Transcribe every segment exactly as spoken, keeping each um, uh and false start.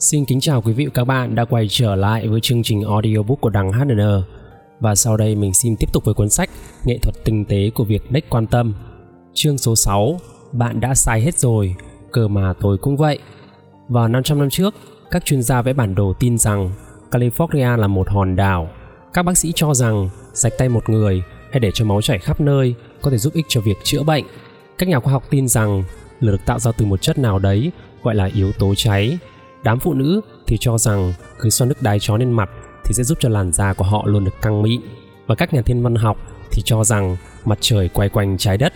Xin kính chào quý vị và các bạn đã quay trở lại với chương trình audiobook của Đặng hát en en. Và sau đây mình xin tiếp tục với cuốn sách Nghệ thuật tinh tế của việc đếch quan tâm. Chương số sáu, bạn đã sai hết rồi, cơ mà tôi cũng vậy. Vào năm trăm năm trước, các chuyên gia vẽ bản đồ tin rằng California là một hòn đảo. Các bác sĩ cho rằng rạch tay một người hay để cho máu chảy khắp nơi có thể giúp ích cho việc chữa bệnh. Các nhà khoa học tin rằng lửa được tạo ra từ một chất nào đấy gọi là yếu tố cháy. Đám phụ nữ thì cho rằng cứ xoa nước đái chó lên mặt thì sẽ giúp cho làn da của họ luôn được căng mịn. Và các nhà thiên văn học thì cho rằng mặt trời quay quanh trái đất.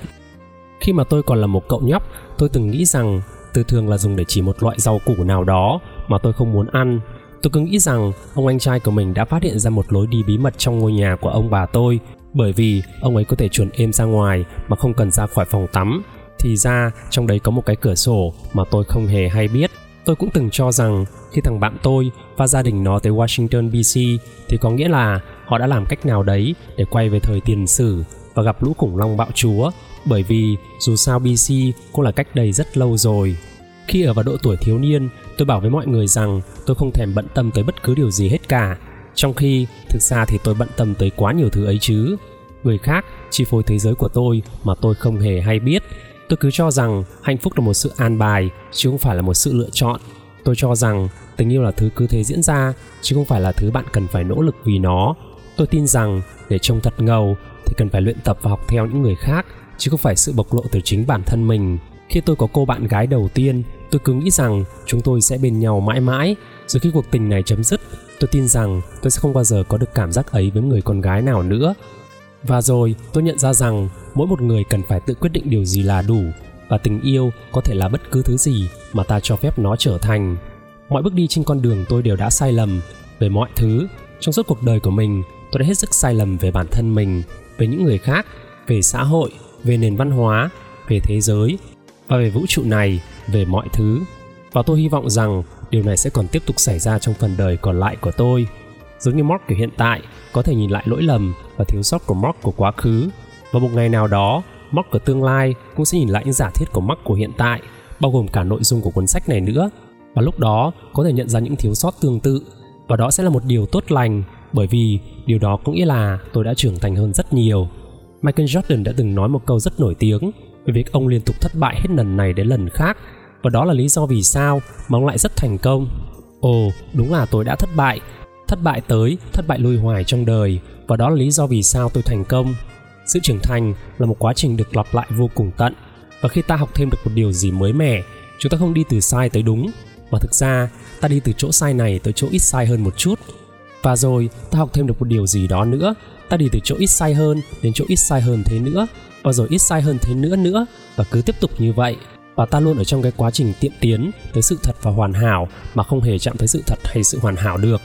Khi mà tôi còn là một cậu nhóc, tôi từng nghĩ rằng từ thường là dùng để chỉ một loại rau củ nào đó mà tôi không muốn ăn. Tôi cứ nghĩ rằng ông anh trai của mình đã phát hiện ra một lối đi bí mật trong ngôi nhà của ông bà tôi, bởi vì ông ấy có thể chuồn êm ra ngoài mà không cần ra khỏi phòng tắm. Thì ra trong đấy có một cái cửa sổ mà tôi không hề hay biết. Tôi cũng từng cho rằng khi thằng bạn tôi và gia đình nó tới Washington bê xê thì có nghĩa là họ đã làm cách nào đấy để quay về thời tiền sử và gặp lũ khủng long bạo chúa, bởi vì dù sao bê xê cũng là cách đây rất lâu rồi. Khi ở vào độ tuổi thiếu niên, tôi bảo với mọi người rằng tôi không thèm bận tâm tới bất cứ điều gì hết cả, trong khi thực ra thì tôi bận tâm tới quá nhiều thứ ấy chứ. Người khác chi phối thế giới của tôi mà tôi không hề hay biết. Tôi cứ cho rằng hạnh phúc là một sự an bài chứ không phải là một sự lựa chọn. Tôi cho rằng tình yêu là thứ cứ thế diễn ra chứ không phải là thứ bạn cần phải nỗ lực vì nó. Tôi tin rằng để trông thật ngầu thì cần phải luyện tập và học theo những người khác chứ không phải sự bộc lộ từ chính bản thân mình. Khi tôi có cô bạn gái đầu tiên, tôi cứ nghĩ rằng chúng tôi sẽ bên nhau mãi mãi. Rồi khi cuộc tình này chấm dứt, tôi tin rằng tôi sẽ không bao giờ có được cảm giác ấy với người con gái nào nữa. Và rồi tôi nhận ra rằng mỗi một người cần phải tự quyết định điều gì là đủ, và tình yêu có thể là bất cứ thứ gì mà ta cho phép nó trở thành. Mọi bước đi trên con đường tôi đều đã sai lầm về mọi thứ. Trong suốt cuộc đời của mình, tôi đã hết sức sai lầm về bản thân mình, về những người khác, về xã hội, về nền văn hóa, về thế giới và về vũ trụ này, về mọi thứ. Và tôi hy vọng rằng điều này sẽ còn tiếp tục xảy ra trong phần đời còn lại của tôi. Giống như Mark của hiện tại có thể nhìn lại lỗi lầm và thiếu sót của Mark của quá khứ, và một ngày nào đó Mark của tương lai cũng sẽ nhìn lại những giả thiết của Mark của hiện tại, bao gồm cả nội dung của cuốn sách này nữa, và lúc đó có thể nhận ra những thiếu sót tương tự. Và đó sẽ là một điều tốt lành, bởi vì điều đó có nghĩa là tôi đã trưởng thành hơn rất nhiều. Michael Jordan đã từng nói một câu rất nổi tiếng về việc ông liên tục thất bại hết lần này đến lần khác, và đó là lý do vì sao mà ông lại rất thành công. Ồ, đúng là tôi đã thất bại, thất bại tới, thất bại lui hoài trong đời, và đó là lý do vì sao tôi thành công. Sự trưởng thành là một quá trình được lặp lại vô cùng tận, và khi ta học thêm được một điều gì mới mẻ, chúng ta không đi từ sai tới đúng, mà thực ra ta đi từ chỗ sai này tới chỗ ít sai hơn một chút. Và rồi ta học thêm được một điều gì đó nữa, ta đi từ chỗ ít sai hơn đến chỗ ít sai hơn thế nữa, và rồi ít sai hơn thế nữa nữa, và cứ tiếp tục như vậy. Và ta luôn ở trong cái quá trình tiệm tiến tới sự thật và hoàn hảo mà không hề chạm tới sự thật hay sự hoàn hảo được.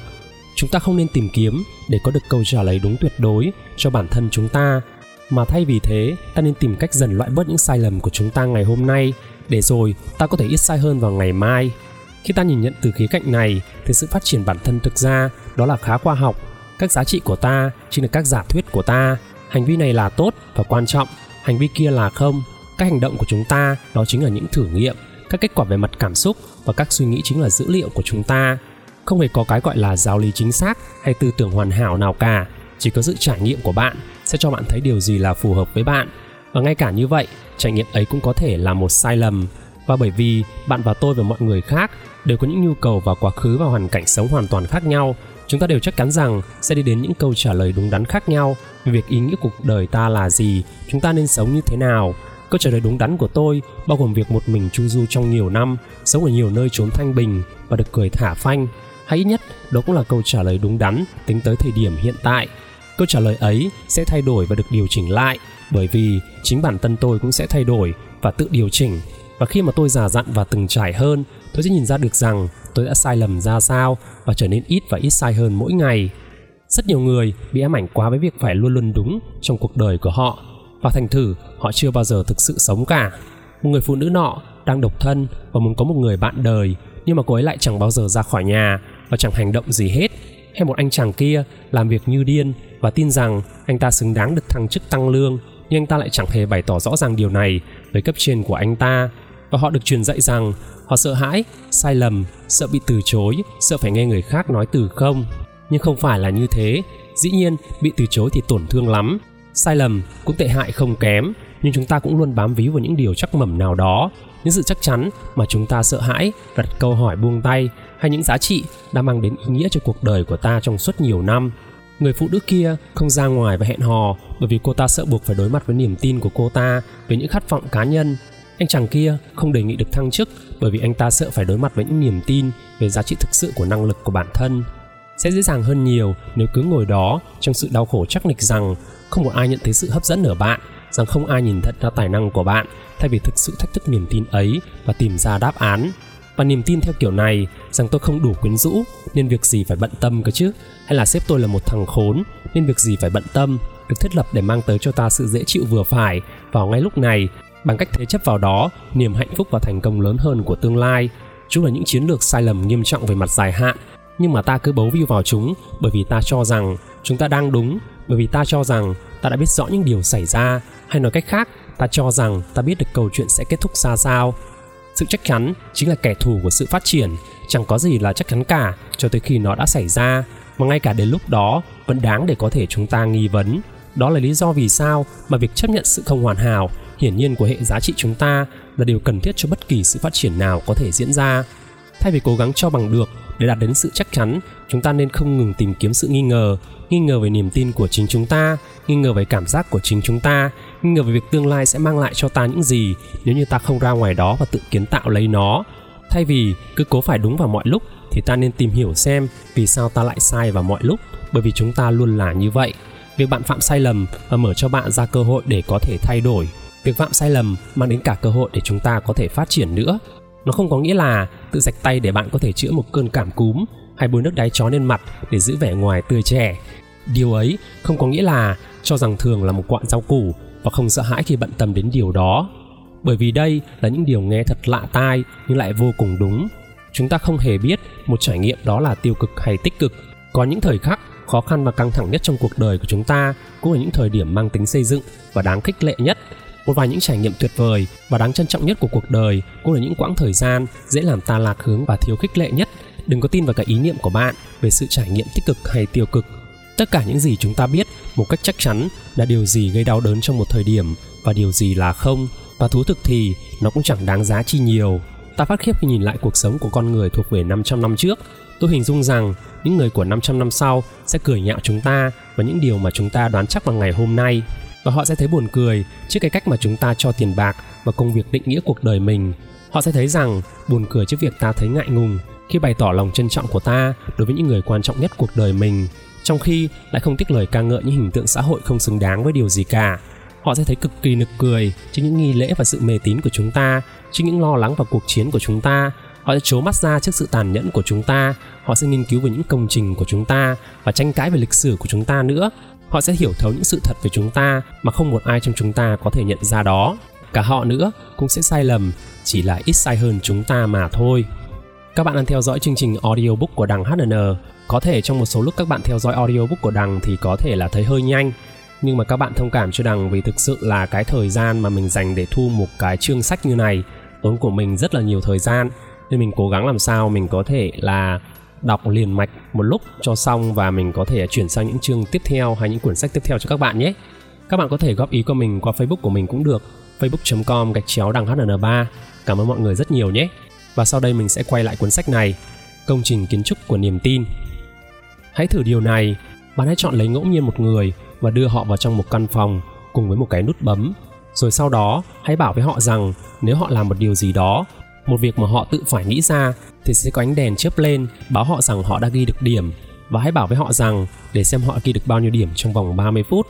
Chúng ta không nên tìm kiếm để có được câu trả lời đúng tuyệt đối cho bản thân chúng ta, mà thay vì thế, ta nên tìm cách dần loại bớt những sai lầm của chúng ta ngày hôm nay, để rồi ta có thể ít sai hơn vào ngày mai. Khi ta nhìn nhận từ khía cạnh này, thì sự phát triển bản thân thực ra đó là khá khoa học. Các giá trị của ta chính là các giả thuyết của ta. Hành vi này là tốt và quan trọng, hành vi kia là không. Các hành động của chúng ta đó chính là những thử nghiệm, các kết quả về mặt cảm xúc, và các suy nghĩ chính là dữ liệu của chúng ta. Không hề có cái gọi là giáo lý chính xác hay tư tưởng hoàn hảo nào cả, chỉ có sự trải nghiệm của bạn sẽ cho bạn thấy điều gì là phù hợp với bạn. Và ngay cả như vậy, trải nghiệm ấy cũng có thể là một sai lầm. Và bởi vì bạn và tôi và mọi người khác đều có những nhu cầu và quá khứ và hoàn cảnh sống hoàn toàn khác nhau, chúng ta đều chắc chắn rằng sẽ đi đến những câu trả lời đúng đắn khác nhau về việc ý nghĩa cuộc đời ta là gì, chúng ta nên sống như thế nào. Câu trả lời đúng đắn của tôi bao gồm việc một mình chu du trong nhiều năm, sống ở nhiều nơi trốn thanh bình và được cười thả phanh. Hay ít nhất, đó cũng là câu trả lời đúng đắn tính tới thời điểm hiện tại. Câu trả lời ấy sẽ thay đổi và được điều chỉnh lại, bởi vì chính bản thân tôi cũng sẽ thay đổi và tự điều chỉnh. Và khi mà tôi già dặn và từng trải hơn, tôi sẽ nhìn ra được rằng tôi đã sai lầm ra sao và trở nên ít và ít sai hơn mỗi ngày. Rất nhiều người bị ám ảnh quá với việc phải luôn luôn đúng trong cuộc đời của họ, và thành thử họ chưa bao giờ thực sự sống cả. Một người phụ nữ nọ đang độc thân và muốn có một người bạn đời, nhưng mà cô ấy lại chẳng bao giờ ra khỏi nhà và chẳng hành động gì hết. Hay một anh chàng kia làm việc như điên và tin rằng anh ta xứng đáng được thăng chức tăng lương, nhưng anh ta lại chẳng hề bày tỏ rõ ràng điều này với cấp trên của anh ta. Và họ được truyền dạy rằng Họ sợ hãi, sai lầm, sợ bị từ chối, sợ phải nghe người khác nói từ không. Nhưng không phải là như thế. Dĩ nhiên, bị từ chối thì tổn thương lắm. Sai lầm cũng tệ hại không kém. Nhưng chúng ta cũng luôn bám víu vào những điều chắc mẩm nào đó, những sự chắc chắn mà chúng ta sợ hãi, đặt câu hỏi buông tay, hay những giá trị đã mang đến ý nghĩa cho cuộc đời của ta trong suốt nhiều năm. Người phụ nữ kia không ra ngoài và hẹn hò bởi vì cô ta sợ buộc phải đối mặt với niềm tin của cô ta về những khát vọng cá nhân. Anh chàng kia không đề nghị được thăng chức bởi vì anh ta sợ phải đối mặt với những niềm tin về giá trị thực sự của năng lực của bản thân. Sẽ dễ dàng hơn nhiều nếu cứ ngồi đó trong sự đau khổ chắc nịch rằng không một ai nhận thấy sự hấp dẫn ở bạn, rằng không ai nhìn thật ra tài năng của bạn, thay vì thực sự thách thức niềm tin ấy và tìm ra đáp án. Và niềm tin theo kiểu này rằng tôi không đủ quyến rũ nên việc gì phải bận tâm cơ chứ, hay là sếp tôi là một thằng khốn nên việc gì phải bận tâm, được thiết lập để mang tới cho ta sự dễ chịu vừa phải vào ngay lúc này, bằng cách thế chấp vào đó niềm hạnh phúc và thành công lớn hơn của tương lai. Chúng là những chiến lược sai lầm nghiêm trọng về mặt dài hạn, nhưng mà ta cứ bấu víu vào chúng bởi vì ta cho rằng chúng ta đang đúng, bởi vì ta cho rằng ta đã biết rõ những điều xảy ra, hay nói cách khác, ta cho rằng ta biết được câu chuyện sẽ kết thúc ra sao. Sự chắc chắn chính là kẻ thù của sự phát triển. Chẳng có gì là chắc chắn cả cho tới khi nó đã xảy ra, mà ngay cả đến lúc đó vẫn đáng để có thể chúng ta nghi vấn. Đó là lý do vì sao mà việc chấp nhận sự không hoàn hảo hiển nhiên của hệ giá trị chúng ta là điều cần thiết cho bất kỳ sự phát triển nào có thể diễn ra. Thay vì cố gắng cho bằng được để đạt đến sự chắc chắn, chúng ta nên không ngừng tìm kiếm sự nghi ngờ. Nghi ngờ về niềm tin của chính chúng ta, nghi ngờ về cảm giác của chính chúng ta, nghi ngờ về việc tương lai sẽ mang lại cho ta những gì nếu như ta không ra ngoài đó và tự kiến tạo lấy nó. Thay vì cứ cố phải đúng vào mọi lúc thì ta nên tìm hiểu xem vì sao ta lại sai vào mọi lúc, bởi vì chúng ta luôn là như vậy. Việc bạn phạm sai lầm và mở cho bạn ra cơ hội để có thể thay đổi. Việc phạm sai lầm mang đến cả cơ hội để chúng ta có thể phát triển nữa. Nó không có nghĩa là tự rạch tay để bạn có thể chữa một cơn cảm cúm, hay bôi nước đáy chó lên mặt để giữ vẻ ngoài tươi trẻ. Điều ấy không có nghĩa là cho rằng thường là một quọn rau củ và không sợ hãi khi bận tâm đến điều đó. Bởi vì đây là những điều nghe thật lạ tai nhưng lại vô cùng đúng. Chúng ta không hề biết một trải nghiệm đó là tiêu cực hay tích cực. Có những thời khắc khó khăn và căng thẳng nhất trong cuộc đời của chúng ta cũng là những thời điểm mang tính xây dựng và đáng khích lệ nhất. Một vài những trải nghiệm tuyệt vời và đáng trân trọng nhất của cuộc đời cũng là những quãng thời gian dễ làm ta lạc hướng và thiếu khích lệ nhất. Đừng có tin vào cái ý niệm của bạn về sự trải nghiệm tích cực hay tiêu cực. Tất cả những gì chúng ta biết một cách chắc chắn là điều gì gây đau đớn trong một thời điểm và điều gì là không, và thú thực thì nó cũng chẳng đáng giá chi nhiều. Ta phát khiếp khi nhìn lại cuộc sống của con người thuộc về năm trăm năm trước. Tôi hình dung rằng những người của năm trăm năm sau sẽ cười nhạo chúng ta và những điều mà chúng ta đoán chắc vào ngày hôm nay. Và họ sẽ thấy buồn cười trước cái cách mà chúng ta cho tiền bạc và công việc định nghĩa cuộc đời mình. Họ sẽ thấy rằng buồn cười trước việc ta thấy ngại ngùng khi bày tỏ lòng trân trọng của ta đối với những người quan trọng nhất cuộc đời mình, trong khi lại không tiếc lời ca ngợi những hình tượng xã hội không xứng đáng với điều gì cả. Họ sẽ thấy cực kỳ nực cười trước những nghi lễ và sự mê tín của chúng ta, trước những lo lắng và cuộc chiến của chúng ta. Họ sẽ trố mắt ra trước sự tàn nhẫn của chúng ta. Họ sẽ nghiên cứu về những công trình của chúng ta và tranh cãi về lịch sử của chúng ta nữa. Họ sẽ hiểu thấu những sự thật về chúng ta mà không một ai trong chúng ta có thể nhận ra đó. Cả họ nữa cũng sẽ sai lầm, chỉ là ít sai hơn chúng ta mà thôi. Các bạn đang theo dõi chương trình audiobook của Đặng hát en en. Có thể trong một số lúc các bạn theo dõi audiobook của Đặng thì có thể là thấy hơi nhanh, nhưng mà các bạn thông cảm cho Đặng, vì thực sự là cái thời gian mà mình dành để thu một cái chương sách như này, tốn của mình rất là nhiều thời gian, nên mình cố gắng làm sao mình có thể là đọc liền mạch một lúc cho xong, và mình có thể chuyển sang những chương tiếp theo hay những quyển sách tiếp theo cho các bạn nhé. Các bạn có thể góp ý của mình qua Facebook của mình cũng được, facebook.com gạch chéo Đặng hát en en ba. Cảm ơn mọi người rất nhiều nhé. Và sau đây mình sẽ quay lại cuốn sách này, Công trình kiến trúc của niềm tin. Hãy thử điều này, bạn hãy chọn lấy ngẫu nhiên một người và đưa họ vào trong một căn phòng cùng với một cái nút bấm. Rồi sau đó hãy bảo với họ rằng nếu họ làm một điều gì đó, một việc mà họ tự phải nghĩ ra, thì sẽ có ánh đèn chớp lên báo họ rằng họ đã ghi được điểm, và hãy bảo với họ rằng để xem họ ghi được bao nhiêu điểm trong vòng ba mươi phút.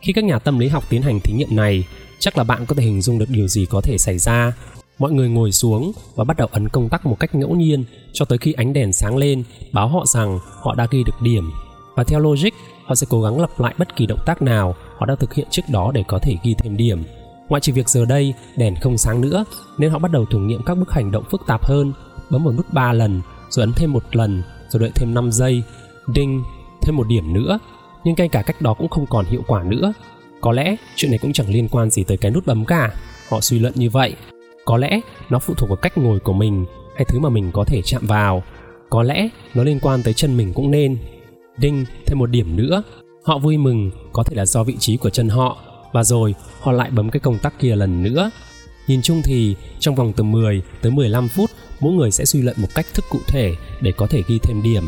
Khi các nhà tâm lý học tiến hành thí nghiệm này, chắc là bạn có thể hình dung được điều gì có thể xảy ra. Mọi người ngồi xuống và bắt đầu ấn công tắc một cách ngẫu nhiên cho tới khi ánh đèn sáng lên báo họ rằng họ đã ghi được điểm. Và theo logic, họ sẽ cố gắng lặp lại bất kỳ động tác nào họ đã thực hiện trước đó để có thể ghi thêm điểm. Ngoại trừ việc giờ đây đèn không sáng nữa, nên họ bắt đầu thử nghiệm các bước hành động phức tạp hơn. Bấm một nút ba lần, rồi ấn thêm một lần, rồi đợi thêm năm giây. Đinh, thêm một điểm nữa. Nhưng ngay cả cách đó cũng không còn hiệu quả nữa. Có lẽ chuyện này cũng chẳng liên quan gì tới cái nút bấm cả, họ suy luận như vậy. Có lẽ nó phụ thuộc vào cách ngồi của mình hay thứ mà mình có thể chạm vào. Có lẽ nó liên quan tới chân mình cũng nên. Đinh, thêm một điểm nữa. Họ vui mừng có thể là do vị trí của chân họ, và rồi họ lại bấm cái công tắc kia lần nữa. Nhìn chung thì trong vòng từ mười tới mười lăm phút, mỗi người sẽ suy luận một cách thức cụ thể để có thể ghi thêm điểm.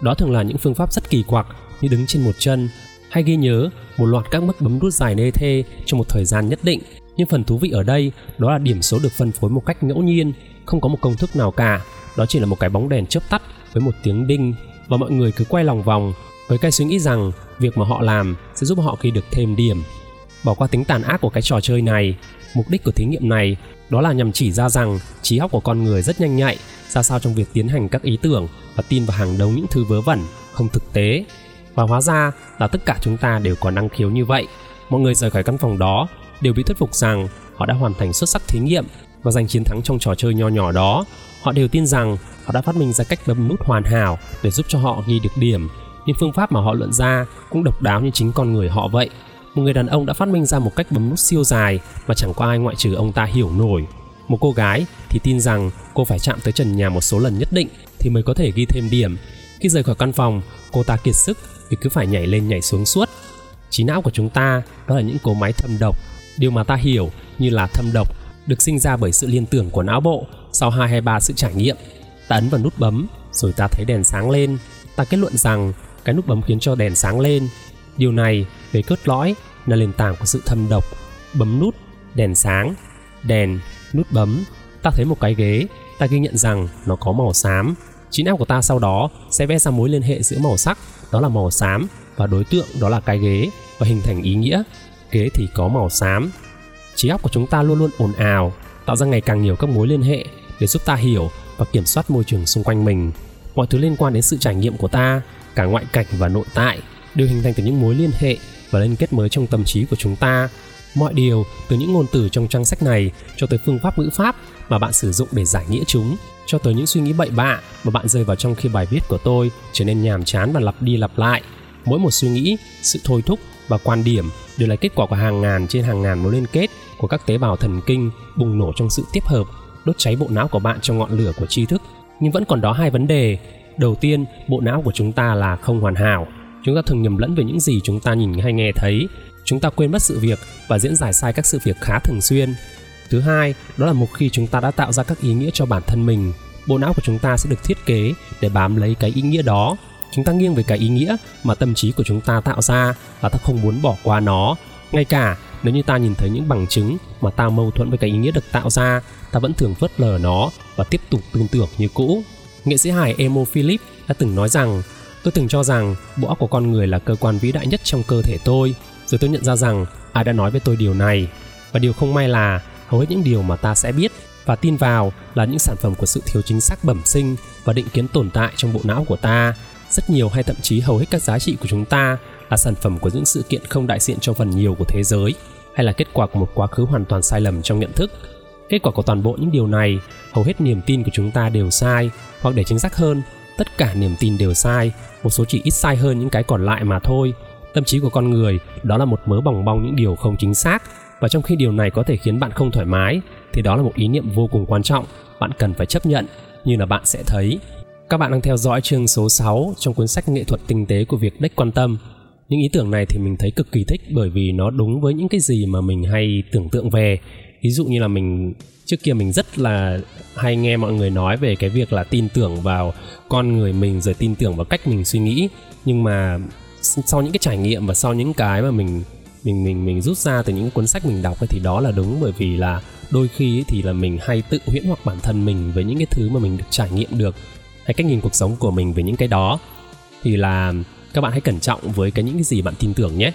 Đó thường là những phương pháp rất kỳ quặc như đứng trên một chân, hay ghi nhớ một loạt các mức bấm nút dài nê thê trong một thời gian nhất định. Nhưng phần thú vị ở đây đó là điểm số được phân phối một cách ngẫu nhiên, không có một công thức nào cả. Đó chỉ là một cái bóng đèn chớp tắt với một tiếng đinh, và mọi người cứ quay lòng vòng với cái suy nghĩ rằng việc mà họ làm sẽ giúp họ ghi được thêm điểm. Bỏ qua tính tàn ác của cái trò chơi này, mục đích của thí nghiệm này đó là nhằm chỉ ra rằng trí óc của con người rất nhanh nhạy ra sao trong việc tiến hành các ý tưởng và tin vào hàng đống những thứ vớ vẩn không thực tế. Và hóa ra là tất cả chúng ta đều có năng khiếu như vậy. Mọi người rời khỏi căn phòng đó đều bị thuyết phục rằng họ đã hoàn thành xuất sắc thí nghiệm và giành chiến thắng trong trò chơi nho nhỏ đó. Họ đều tin rằng họ đã phát minh ra cách bấm nút hoàn hảo để giúp cho họ ghi được điểm. Nhưng phương pháp mà họ luận ra cũng độc đáo như chính con người họ vậy. Một người đàn ông đã phát minh ra một cách bấm nút siêu dài mà chẳng có ai ngoại trừ ông ta hiểu nổi. Một cô gái thì tin rằng cô phải chạm tới trần nhà một số lần nhất định thì mới có thể ghi thêm điểm. Khi rời khỏi căn phòng, cô ta kiệt sức vì cứ phải nhảy lên nhảy xuống suốt. Trí não của chúng ta đó là những cỗ máy thâm độc. Điều mà ta hiểu như là thâm độc được sinh ra bởi sự liên tưởng của não bộ sau hai hay ba sự trải nghiệm. Ta ấn vào nút bấm, rồi ta thấy đèn sáng lên. Ta kết luận rằng cái nút bấm khiến cho đèn sáng lên. Điều này về cốt lõi là nền tảng của sự thâm độc. Bấm nút, đèn sáng, đèn, nút bấm. Ta thấy một cái ghế, ta ghi nhận rằng nó có màu xám. Trí não của ta sau đó sẽ vẽ ra mối liên hệ giữa màu sắc, đó là màu xám, và đối tượng đó là cái ghế, và hình thành ý nghĩa. Ghế thì có màu xám. Trí óc của chúng ta luôn luôn ồn ào, tạo ra ngày càng nhiều các mối liên hệ để giúp ta hiểu và kiểm soát môi trường xung quanh mình. Mọi thứ liên quan đến sự trải nghiệm của ta, cả ngoại cảnh và nội tại, đều hình thành từ những mối liên hệ và liên kết mới trong tâm trí của chúng ta. Mọi điều từ những ngôn từ trong trang sách này cho tới phương pháp ngữ pháp mà bạn sử dụng để giải nghĩa chúng, cho tới những suy nghĩ bậy bạ mà bạn rơi vào trong khi bài viết của tôi trở nên nhàm chán và lặp đi lặp lại. Mỗi một suy nghĩ, sự thôi thúc và quan điểm đều là kết quả của hàng ngàn trên hàng ngàn mối liên kết của các tế bào thần kinh bùng nổ trong sự tiếp hợp, đốt cháy bộ não của bạn trong ngọn lửa của tri thức. Nhưng vẫn còn đó hai vấn đề. Đầu tiên, bộ não của chúng ta là không hoàn hảo. Chúng ta thường nhầm lẫn về những gì chúng ta nhìn hay nghe thấy. Chúng ta quên mất sự việc và diễn giải sai các sự việc khá thường xuyên. Thứ hai, đó là một khi chúng ta đã tạo ra các ý nghĩa cho bản thân mình, bộ não của chúng ta sẽ được thiết kế để bám lấy cái ý nghĩa đó. Chúng ta nghiêng về cái ý nghĩa mà tâm trí của chúng ta tạo ra và ta không muốn bỏ qua nó. Ngay cả nếu như ta nhìn thấy những bằng chứng mà ta mâu thuẫn với cái ý nghĩa được tạo ra, ta vẫn thường phớt lờ nó và tiếp tục tin tưởng như cũ. Nghệ sĩ hài Emo Philip đã từng nói rằng: "Tôi từng cho rằng bộ óc của con người là cơ quan vĩ đại nhất trong cơ thể tôi. Rồi tôi nhận ra rằng ai đã nói với tôi điều này. Và điều không may là hầu hết những điều mà ta sẽ biết và tin vào là những sản phẩm của sự thiếu chính xác bẩm sinh và định kiến tồn tại trong bộ não của ta. Rất nhiều hay thậm chí hầu hết các giá trị của chúng ta là sản phẩm của những sự kiện không đại diện cho phần nhiều của thế giới, hay là kết quả của một quá khứ hoàn toàn sai lầm trong nhận thức. Kết quả của toàn bộ những điều này, hầu hết niềm tin của chúng ta đều sai, hoặc để chính xác hơn, tất cả niềm tin đều sai, một số chỉ ít sai hơn những cái còn lại mà thôi. Tâm trí của con người đó là một mớ bòng bong những điều không chính xác, và trong khi điều này có thể khiến bạn không thoải mái, thì đó là một ý niệm vô cùng quan trọng, bạn cần phải chấp nhận, như là bạn sẽ thấy." Các bạn đang theo dõi chương số sáu trong cuốn sách Nghệ thuật tinh tế của việc đếch quan tâm. Những ý tưởng này thì mình thấy cực kỳ thích bởi vì nó đúng với những cái gì mà mình hay tưởng tượng về. Ví dụ như là mình trước kia mình rất là hay nghe mọi người nói về cái việc là tin tưởng vào con người mình, rồi tin tưởng vào cách mình suy nghĩ. Nhưng mà sau những cái trải nghiệm và sau những cái mà mình mình mình mình rút ra từ những cuốn sách mình đọc ấy, thì đó là đúng, bởi vì là đôi khi thì là mình hay tự huyễn hoặc bản thân mình với những cái thứ mà mình được trải nghiệm được, hay cách nhìn cuộc sống của mình về những cái đó. Thì là các bạn hãy cẩn trọng với cái những cái gì bạn tin tưởng nhé.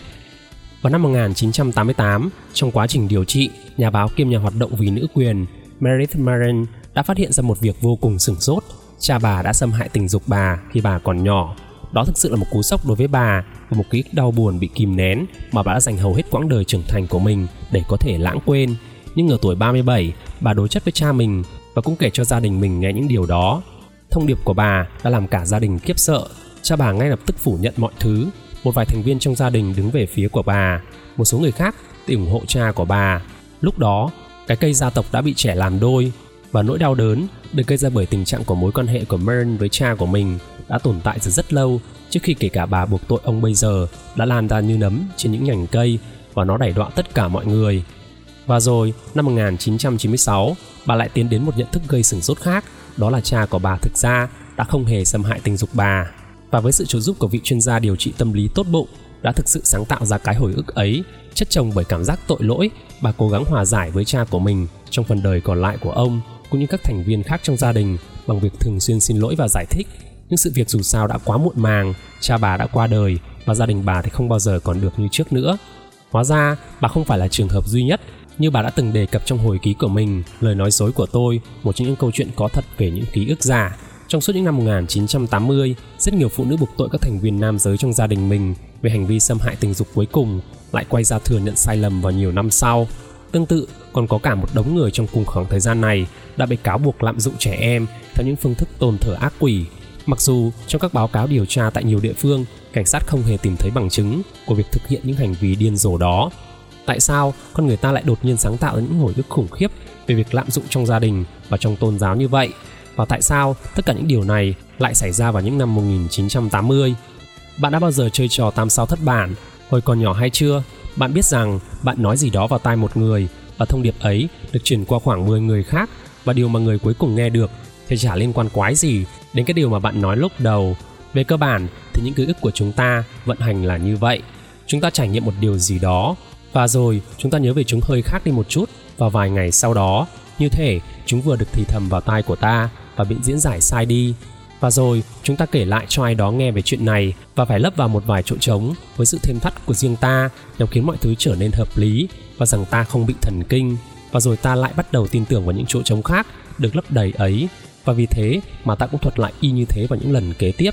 Vào năm một chín tám tám, trong quá trình điều trị, nhà báo kiêm nhà hoạt động vì nữ quyền Meredith Maran đã phát hiện ra một việc vô cùng sửng sốt. Cha bà đã xâm hại tình dục bà khi bà còn nhỏ. Đó thực sự là một cú sốc đối với bà và một ký ức đau buồn bị kìm nén mà bà đã dành hầu hết quãng đời trưởng thành của mình để có thể lãng quên. Nhưng ở tuổi ba mươi bảy, bà đối chất với cha mình và cũng kể cho gia đình mình nghe những điều đó. Thông điệp của bà đã làm cả gia đình khiếp sợ. Cha bà ngay lập tức phủ nhận mọi thứ. Một vài thành viên trong gia đình đứng về phía của bà. Một số người khác thì ủng hộ cha của bà. Lúc đó, Cái cây gia tộc đã bị trẻ làm đôi, và nỗi đau đớn được gây ra bởi tình trạng của mối quan hệ của Maran với cha của mình đã tồn tại từ rất lâu, trước khi kể cả bà buộc tội ông bây giờ đã lan ra như nấm trên những nhành cây, và nó đẩy đọa tất cả mọi người. Và rồi, năm một nghìn chín trăm chín mươi sáu, bà lại tiến đến một nhận thức gây sửng sốt khác, đó là cha của bà thực ra đã không hề xâm hại tình dục bà. Và với sự trợ giúp của vị chuyên gia điều trị tâm lý tốt bụng, đã thực sự sáng tạo ra cái hồi ức ấy, chất chồng bởi cảm giác tội lỗi, bà cố gắng hòa giải với cha của mình trong phần đời còn lại của ông, cũng như các thành viên khác trong gia đình, bằng việc thường xuyên xin lỗi và giải thích. Nhưng sự việc dù sao đã quá muộn màng, cha bà đã qua đời và gia đình bà thì không bao giờ còn được như trước nữa. Hóa ra, bà không phải là trường hợp duy nhất. Như bà đã từng đề cập trong hồi ký của mình, Lời nói dối của tôi, một trong những câu chuyện có thật về những ký ức giả. Trong suốt những năm một nghìn chín trăm tám mươi, rất nhiều phụ nữ buộc tội các thành viên nam giới trong gia đình mình về hành vi xâm hại tình dục cuối cùng, lại quay ra thừa nhận sai lầm vào nhiều năm sau. Tương tự, còn có cả một đống người trong cùng khoảng thời gian này đã bị cáo buộc lạm dụng trẻ em theo những phương thức tôn thờ ác quỷ. Mặc dù trong các báo cáo điều tra tại nhiều địa phương, cảnh sát không hề tìm thấy bằng chứng của việc thực hiện những hành vi điên rồ đó. Tại sao con người ta lại đột nhiên sáng tạo ra những hồi ức khủng khiếp về việc lạm dụng trong gia đình và trong tôn giáo như vậy? Và tại sao tất cả những điều này lại xảy ra vào những năm một nghìn chín trăm tám mươi? Bạn đã bao giờ chơi trò tam sao thất bản hồi còn nhỏ hay chưa? Bạn biết rằng bạn nói gì đó vào tai một người và thông điệp ấy được truyền qua khoảng mười người khác, và điều mà người cuối cùng nghe được thì chả liên quan quái gì đến cái điều mà bạn nói lúc đầu. Về cơ bản thì những ký ức của chúng ta vận hành là như vậy. Chúng ta trải nghiệm một điều gì đó, và rồi chúng ta nhớ về chúng hơi khác đi một chút, và vài ngày sau đó, như thể chúng vừa được thì thầm vào tai của ta và bị diễn giải sai đi. Và rồi chúng ta kể lại cho ai đó nghe về chuyện này, và phải lấp vào một vài chỗ trống với sự thêm thắt của riêng ta, nhằm khiến mọi thứ trở nên hợp lý và rằng ta không bị thần kinh. Và rồi ta lại bắt đầu tin tưởng vào những chỗ trống khác được lấp đầy ấy, và vì thế mà ta cũng thuật lại y như thế vào những lần kế tiếp.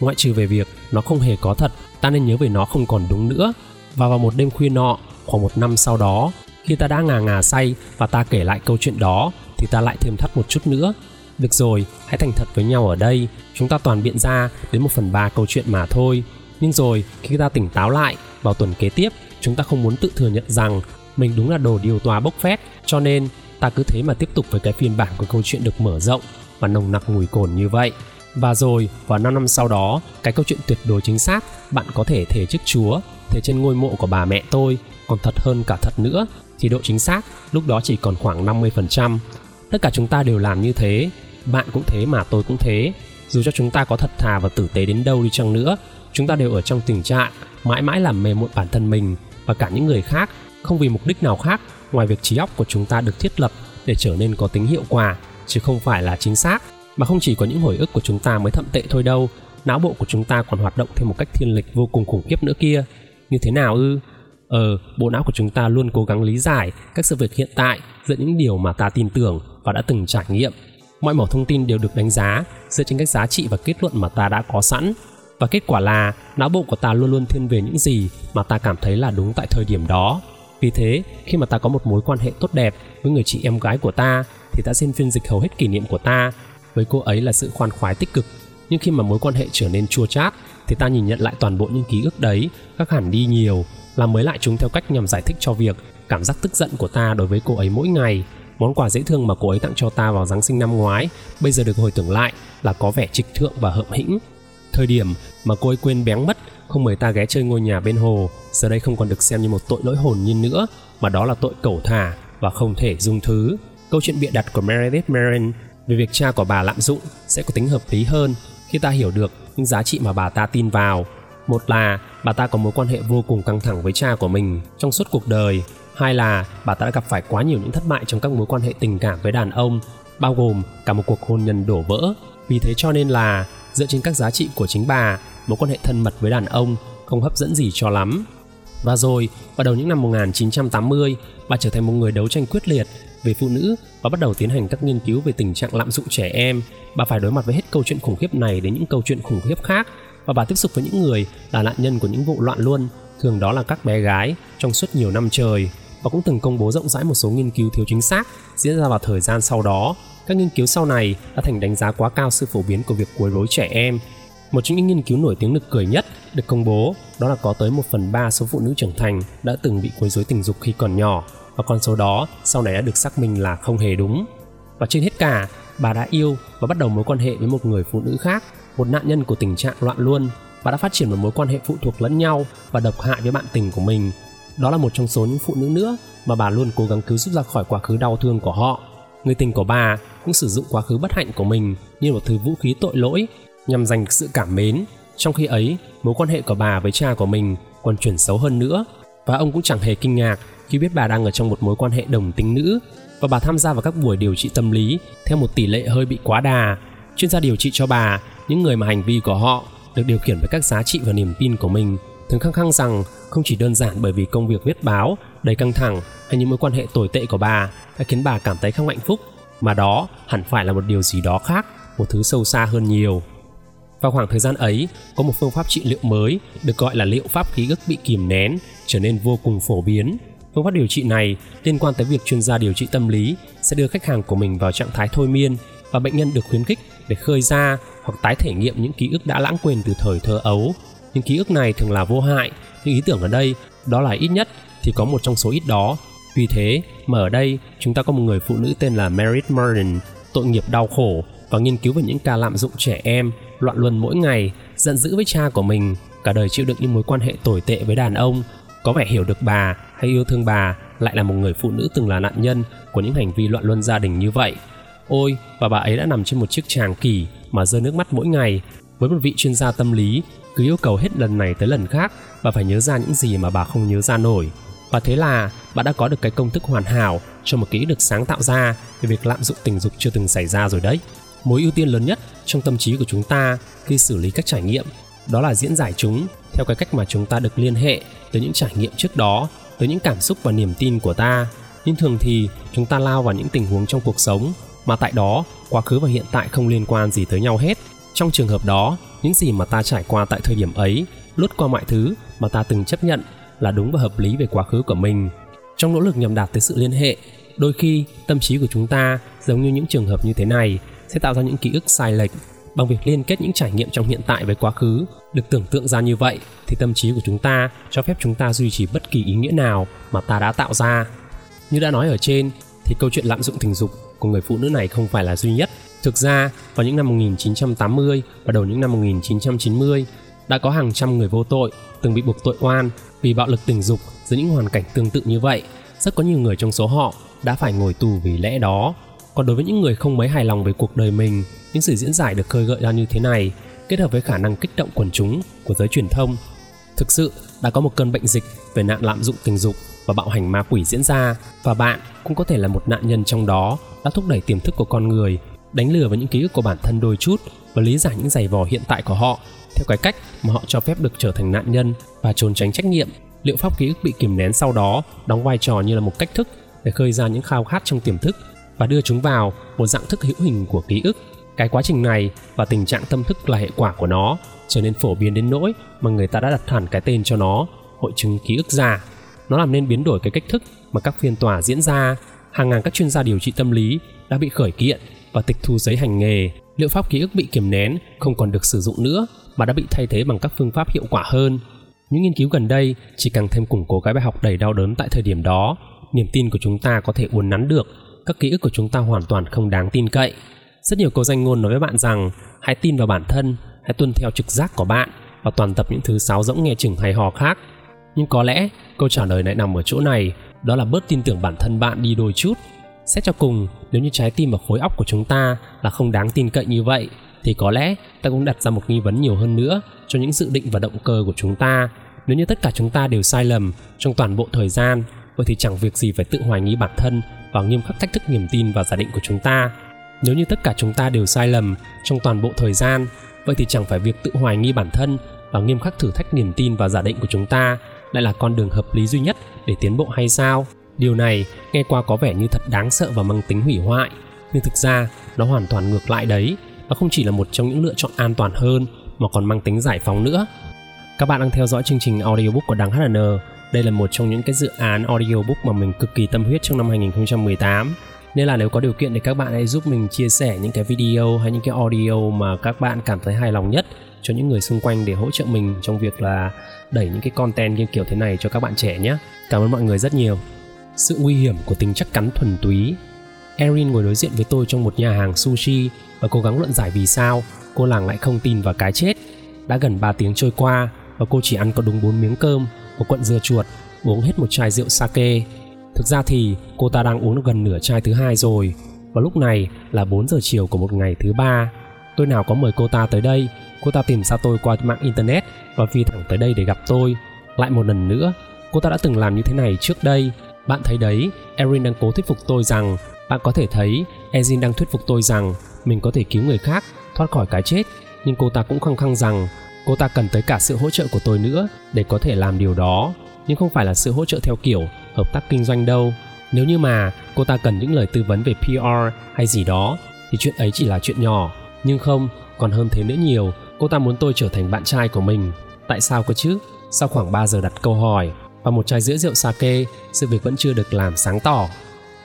Ngoại trừ về việc nó không hề có thật, ta nên nhớ về nó không còn đúng nữa. Và vào một đêm khuya nọ, khoảng một năm sau đó, khi ta đã ngà ngà say và ta kể lại câu chuyện đó, thì ta lại thêm thắt một chút nữa. Được rồi, hãy thành thật với nhau ở đây. Chúng ta toàn biện ra đến một phần ba câu chuyện mà thôi. Nhưng rồi, khi ta tỉnh táo lại, vào tuần kế tiếp, chúng ta không muốn tự thừa nhận rằng mình đúng là đồ điều toa bốc phét. Cho nên, ta cứ thế mà tiếp tục với cái phiên bản của câu chuyện được mở rộng và nồng nặc mùi cồn như vậy. Và rồi, vào năm năm sau đó, cái câu chuyện tuyệt đối chính xác, bạn có thể thề trước Chúa, thề trên ngôi mộ của bà mẹ tôi, còn thật hơn cả thật nữa, thì độ chính xác lúc đó chỉ còn khoảng năm mươi phần trăm. Tất cả chúng ta đều làm như thế, bạn cũng thế mà tôi cũng thế. Dù cho chúng ta có thật thà và tử tế đến đâu đi chăng nữa, chúng ta đều ở trong tình trạng mãi mãi làm mê muội bản thân mình và cả những người khác, không vì mục đích nào khác ngoài việc trí óc của chúng ta được thiết lập để trở nên có tính hiệu quả, chứ không phải là chính xác. Mà không chỉ có những hồi ức của chúng ta mới thậm tệ thôi đâu, não bộ của chúng ta còn hoạt động theo một cách thiên lệch vô cùng khủng khiếp nữa kia. Như thế nào ư? Ờ, bộ não của chúng ta luôn cố gắng lý giải các sự việc hiện tại dựa những điều mà ta tin tưởng và đã từng trải nghiệm. Mọi mẩu thông tin đều được đánh giá dựa trên các giá trị và kết luận mà ta đã có sẵn. Và kết quả là não bộ của ta luôn luôn thiên về những gì mà ta cảm thấy là đúng tại thời điểm đó. Vì thế, khi mà ta có một mối quan hệ tốt đẹp với người chị em gái của ta, thì ta xin phiên dịch hầu hết kỷ niệm của ta với cô ấy là sự khoan khoái tích cực. Nhưng khi mà mối quan hệ trở nên chua chát, thì ta nhìn nhận lại toàn bộ những ký ức đấy, khác hẳn đi nhiều, làm mới lại chúng theo cách nhằm giải thích cho việc cảm giác tức giận của ta đối với cô ấy mỗi ngày. Món quà dễ thương mà cô ấy tặng cho ta vào Giáng sinh năm ngoái bây giờ được hồi tưởng lại là có vẻ trịch thượng và hợm hĩnh. Thời điểm mà cô ấy quên béng mất, không mời ta ghé chơi ngôi nhà bên hồ, giờ đây không còn được xem như một tội lỗi hồn nhiên nữa, mà đó là tội cẩu thả và không thể dung thứ. Câu chuyện bịa đặt của Meredith Maran về việc cha của bà lạm dụng sẽ có tính hợp lý hơn khi ta hiểu được những giá trị mà bà ta tin vào. Một là bà ta có mối quan hệ vô cùng căng thẳng với cha của mình trong suốt cuộc đời. Hai là bà ta đã gặp phải quá nhiều những thất bại trong các mối quan hệ tình cảm với đàn ông, bao gồm cả một cuộc hôn nhân đổ vỡ. Vì thế cho nên là dựa trên các giá trị của chính bà, mối quan hệ thân mật với đàn ông không hấp dẫn gì cho lắm. Và rồi, vào đầu những năm một nghìn chín trăm tám mươi, bà trở thành một người đấu tranh quyết liệt về phụ nữ và bắt đầu tiến hành các nghiên cứu về tình trạng lạm dụng trẻ em. Bà phải đối mặt với hết câu chuyện khủng khiếp này đến những câu chuyện khủng khiếp khác, và bà tiếp xúc với những người là nạn nhân của những vụ loạn luân, thường đó là các bé gái, trong suốt nhiều năm trời. Và cũng từng công bố rộng rãi một số nghiên cứu thiếu chính xác diễn ra vào thời gian sau đó. Các nghiên cứu sau này đã thành đánh giá quá cao sự phổ biến của việc quấy rối trẻ em. Một trong những nghiên cứu nổi tiếng nực cười nhất được công bố đó là có tới một phần ba số phụ nữ trưởng thành đã từng bị quấy rối tình dục khi còn nhỏ. và con số đó sau này đã được xác minh là không hề đúng. Và trên hết cả, bà đã yêu và bắt đầu mối quan hệ với một người phụ nữ khác, một nạn nhân của tình trạng loạn luân, và đã phát triển một mối quan hệ phụ thuộc lẫn nhau và độc hại với bạn tình của mình. Đó là một trong số những phụ nữ nữa mà bà luôn cố gắng cứu giúp ra khỏi quá khứ đau thương của họ. Người tình của bà cũng sử dụng quá khứ bất hạnh của mình như một thứ vũ khí tội lỗi nhằm giành được sự cảm mến. Trong khi ấy, mối quan hệ của bà với cha của mình còn chuyển xấu hơn nữa, và ông cũng chẳng hề kinh ngạc khi biết bà đang ở trong một mối quan hệ đồng tính nữ, và bà tham gia vào các buổi điều trị tâm lý theo một tỷ lệ hơi bị quá đà. Chuyên gia điều trị cho bà những người mà hành vi của họ được điều khiển bởi các giá trị và niềm tin của mình, thường khăng khăng rằng không chỉ đơn giản bởi vì công việc viết báo đầy căng thẳng hay những mối quan hệ tồi tệ của bà đã khiến bà cảm thấy không hạnh phúc, mà đó hẳn phải là một điều gì đó khác, một thứ sâu xa hơn nhiều. Vào khoảng thời gian ấy, có một phương pháp trị liệu mới được gọi là liệu pháp ký ức bị kìm nén trở nên vô cùng phổ biến. Phương pháp điều trị này liên quan tới việc chuyên gia điều trị tâm lý sẽ đưa khách hàng của mình vào trạng thái thôi miên, và bệnh nhân được khuyến khích để khơi ra hoặc tái thể nghiệm những ký ức đã lãng quên từ thời thơ ấu. Những ký ức này thường là vô hại, nhưng ý tưởng ở đây đó là ít nhất thì có một trong số ít đó. Vì thế mà ở đây chúng ta có một người phụ nữ tên là Meredith Maran, tội nghiệp đau khổ và nghiên cứu về những ca lạm dụng trẻ em, loạn luân mỗi ngày, giận dữ với cha của mình, cả đời chịu đựng những mối quan hệ tồi tệ với đàn ông. Có vẻ hiểu được bà hay yêu thương bà lại là một người phụ nữ từng là nạn nhân của những hành vi loạn luân gia đình như vậy. Ôi, và bà ấy đã nằm trên một chiếc tràng kỷ mà rơi nước mắt mỗi ngày, với một vị chuyên gia tâm lý cứ yêu cầu hết lần này tới lần khác bà phải nhớ ra những gì mà bà không nhớ ra nổi. Và thế là bà đã có được cái công thức hoàn hảo cho một ký ức được sáng tạo ra về việc lạm dụng tình dục chưa từng xảy ra rồi đấy. Mối ưu tiên lớn nhất trong tâm trí của chúng ta khi xử lý các trải nghiệm đó là diễn giải chúng theo cái cách mà chúng ta được liên hệ tới những trải nghiệm trước đó, tới những cảm xúc và niềm tin của ta. Nhưng thường thì chúng ta lao vào những tình huống trong cuộc sống mà tại đó quá khứ và hiện tại không liên quan gì tới nhau hết. Trong trường hợp đó, những gì mà ta trải qua tại thời điểm ấy lướt qua mọi thứ mà ta từng chấp nhận là đúng và hợp lý về quá khứ của mình. Trong nỗ lực nhằm đạt tới sự liên hệ, đôi khi tâm trí của chúng ta giống như những trường hợp như thế này sẽ tạo ra những ký ức sai lệch. Bằng việc liên kết những trải nghiệm trong hiện tại với quá khứ được tưởng tượng ra như vậy thì tâm trí của chúng ta cho phép chúng ta duy trì bất kỳ ý nghĩa nào mà ta đã tạo ra. Như đã nói ở trên thì câu chuyện lạm dụng tình dục của người phụ nữ này không phải là duy nhất. Thực ra, vào những năm một nghìn chín trăm tám mươi và đầu những năm một nghìn chín trăm chín mươi, đã có hàng trăm người vô tội từng bị buộc tội oan vì bạo lực tình dục dưới những hoàn cảnh tương tự như vậy. Rất có nhiều người trong số họ đã phải ngồi tù vì lẽ đó. Còn đối với những người không mấy hài lòng về cuộc đời mình, những sự diễn giải được khơi gợi ra như thế này, kết hợp với khả năng kích động quần chúng của giới truyền thông, thực sự đã có một cơn bệnh dịch về nạn lạm dụng tình dục và bạo hành ma quỷ diễn ra, và bạn cũng có thể là một nạn nhân trong đó, đã thúc đẩy tiềm thức của con người đánh lừa với những ký ức của bản thân đôi chút và lý giải những giày vò hiện tại của họ theo cái cách mà họ cho phép được trở thành nạn nhân và trốn tránh trách nhiệm. Liệu pháp ký ức bị kìm nén sau đó đóng vai trò như là một cách thức để khơi ra những khao khát trong tiềm thức và đưa chúng vào một dạng thức hữu hình của ký ức. Cái quá trình này và tình trạng tâm thức là hệ quả của nó trở nên phổ biến đến nỗi mà người ta đã đặt hẳn cái tên cho nó, hội chứng ký ức giả. Nó làm nên biến đổi cái cách thức mà các phiên tòa diễn ra. Hàng ngàn các chuyên gia điều trị tâm lý đã bị khởi kiện và tịch thu giấy hành nghề. Liệu pháp ký ức bị kìm nén không còn được sử dụng nữa mà đã bị thay thế bằng các phương pháp hiệu quả hơn. Những nghiên cứu gần đây chỉ càng thêm củng cố cái bài học đầy đau đớn tại thời điểm đó. Niềm tin của chúng ta có thể uốn nắn được, các ký ức của chúng ta hoàn toàn không đáng tin cậy. Rất nhiều câu danh ngôn nói với bạn rằng hãy tin vào bản thân, hãy tuân theo trực giác của bạn và toàn tập những thứ sáo rỗng nghe chừng hay hò khác. Nhưng có lẽ câu trả lời lại nằm ở chỗ này, đó là bớt tin tưởng bản thân bạn đi đôi chút. Xét cho cùng, nếu như trái tim và khối óc của chúng ta là không đáng tin cậy như vậy, thì có lẽ ta cũng đặt ra một nghi vấn nhiều hơn nữa cho những dự định và động cơ của chúng ta. Nếu như tất cả chúng ta đều sai lầm trong toàn bộ thời gian, vậy thì chẳng việc gì phải tự hoài nghi bản thân và nghiêm khắc thách thức niềm tin và giả định của chúng ta. Nếu như tất cả chúng ta đều sai lầm trong toàn bộ thời gian, vậy thì chẳng phải việc tự hoài nghi bản thân và nghiêm khắc thử thách niềm tin và giả định của chúng ta lại là con đường hợp lý duy nhất để tiến bộ hay sao? Điều này nghe qua có vẻ như thật đáng sợ và mang tính hủy hoại, nhưng thực ra nó hoàn toàn ngược lại đấy. Nó không chỉ là một trong những lựa chọn an toàn hơn mà còn mang tính giải phóng nữa. Các bạn đang theo dõi chương trình audiobook của Đặng hát en. Đây là một trong những cái dự án audiobook mà mình cực kỳ tâm huyết trong năm hai nghìn không trăm mười tám. Nên là nếu có điều kiện thì các bạn hãy giúp mình chia sẻ những cái video hay những cái audio mà các bạn cảm thấy hài lòng nhất cho những người xung quanh để hỗ trợ mình trong việc là đẩy những cái content như kiểu thế này cho các bạn trẻ nhé. Cảm ơn mọi người rất nhiều. sự nguy hiểm của tính chắc chắn thuần túy. Erin ngồi đối diện với tôi trong một nhà hàng sushi và cố gắng luận giải vì sao cô làng lại không tin vào cái chết. Đã gần ba tiếng trôi qua và cô chỉ ăn có đúng bốn miếng cơm, một quận dưa chuột, uống hết một chai rượu sake. Thực ra thì cô ta đang uống được gần nửa chai thứ hai rồi. Và lúc này là bốn giờ chiều của một ngày thứ ba. Tôi nào có mời cô ta tới đây. Cô ta tìm ra tôi qua mạng internet và phi thẳng tới đây để gặp tôi. Lại một lần nữa, cô ta đã từng làm như thế này trước đây. Bạn thấy đấy, Erin đang cố thuyết phục tôi rằng, bạn có thể thấy Erin đang thuyết phục tôi rằng mình có thể cứu người khác thoát khỏi cái chết, nhưng cô ta cũng khăng khăng rằng cô ta cần tới cả sự hỗ trợ của tôi nữa để có thể làm điều đó. Nhưng không phải là sự hỗ trợ theo kiểu hợp tác kinh doanh đâu. Nếu như mà cô ta cần những lời tư vấn về pê e hay gì đó thì chuyện ấy chỉ là chuyện nhỏ. Nhưng không, còn hơn thế nữa nhiều, cô ta muốn tôi trở thành bạn trai của mình. Tại sao cơ chứ? Sau khoảng ba giờ đặt câu hỏi và một chai rưỡi rượu sake, sự việc vẫn chưa được làm sáng tỏ.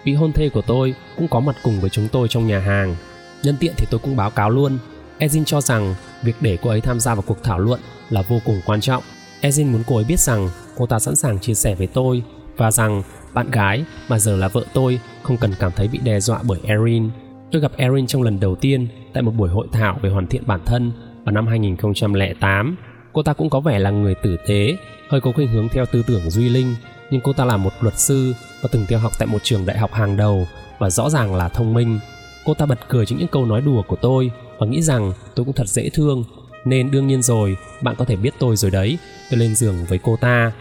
Vị hôn thê của tôi cũng có mặt cùng với chúng tôi trong nhà hàng. Nhân tiện thì tôi cũng báo cáo luôn, Erin cho rằng việc để cô ấy tham gia vào cuộc thảo luận là vô cùng quan trọng. Erin muốn cô ấy biết rằng cô ta sẵn sàng chia sẻ với tôi và rằng bạn gái mà giờ là vợ tôi không cần cảm thấy bị đe dọa bởi Erin. Tôi gặp Erin trong lần đầu tiên tại một buổi hội thảo về hoàn thiện bản thân vào năm hai nghìn không trăm lẻ tám. Cô ta cũng có vẻ là người tử tế, hơi có khuynh hướng theo tư tưởng duy linh, nhưng cô ta là một luật sư và từng theo học tại một trường đại học hàng đầu và rõ ràng là thông minh. Cô ta bật cười trước những câu nói đùa của tôi và nghĩ rằng tôi cũng thật dễ thương. Nên đương nhiên rồi, bạn có thể biết tôi rồi đấy, tôi lên giường với cô ta.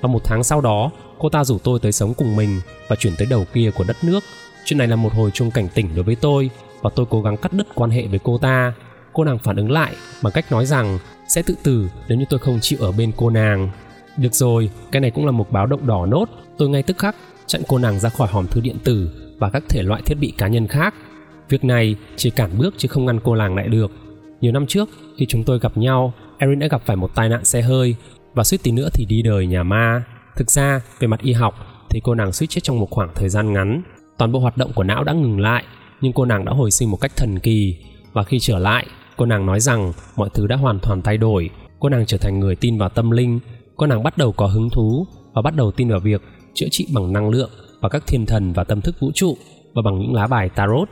Và một tháng sau đó, cô ta rủ tôi tới sống cùng mình và chuyển tới đầu kia của đất nước. Chuyện này là một hồi chuông cảnh tỉnh đối với tôi và tôi cố gắng cắt đứt quan hệ với cô ta. Cô nàng phản ứng lại bằng cách nói rằng sẽ tự tử nếu như tôi không chịu ở bên cô nàng. Được rồi, cái này cũng là một báo động đỏ nốt. Tôi ngay tức khắc chặn cô nàng ra khỏi hòm thư điện tử và các thể loại thiết bị cá nhân khác. Việc này chỉ cản bước chứ không ngăn cô nàng lại được. Nhiều năm trước, khi chúng tôi gặp nhau, Erin đã gặp phải một tai nạn xe hơi và suýt tí nữa thì đi đời nhà ma. Thực ra, về mặt y học thì cô nàng suýt chết trong một khoảng thời gian ngắn. Toàn bộ hoạt động của não đã ngừng lại, nhưng cô nàng đã hồi sinh một cách thần kỳ. Và khi trở lại, cô nàng nói rằng mọi thứ đã hoàn toàn thay đổi. Cô nàng trở thành người tin vào tâm linh. Cô nàng bắt đầu có hứng thú và bắt đầu tin vào việc chữa trị bằng năng lượng và các thiên thần và tâm thức vũ trụ và bằng những lá bài tarot.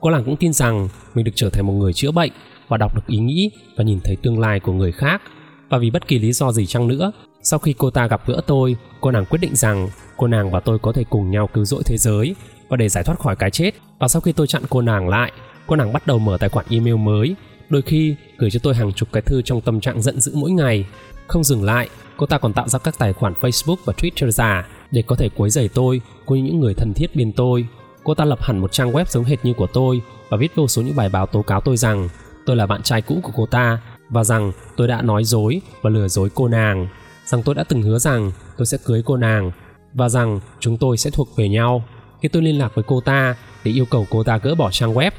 Cô nàng cũng tin rằng mình được trở thành một người chữa bệnh và đọc được ý nghĩ và nhìn thấy tương lai của người khác. Và vì bất kỳ lý do gì chăng nữa, sau khi cô ta gặp gỡ tôi, cô nàng quyết định rằng cô nàng và tôi có thể cùng nhau cứu rỗi thế giới và để giải thoát khỏi cái chết. Và sau khi tôi chặn cô nàng lại, cô nàng bắt đầu mở tài khoản email mới, đôi khi gửi cho tôi hàng chục cái thư trong tâm trạng giận dữ mỗi ngày. Không dừng lại, cô ta còn tạo ra các tài khoản Facebook và Twitter giả để có thể quấy rầy tôi cũng như những người thân thiết bên tôi. Cô ta lập hẳn một trang web giống hệt như của tôi và viết vô số những bài báo tố cáo tôi rằng tôi là bạn trai cũ của cô ta và rằng tôi đã nói dối và lừa dối cô nàng, rằng tôi đã từng hứa rằng tôi sẽ cưới cô nàng và rằng chúng tôi sẽ thuộc về nhau. Khi tôi liên lạc với cô ta để yêu cầu cô ta gỡ bỏ trang web,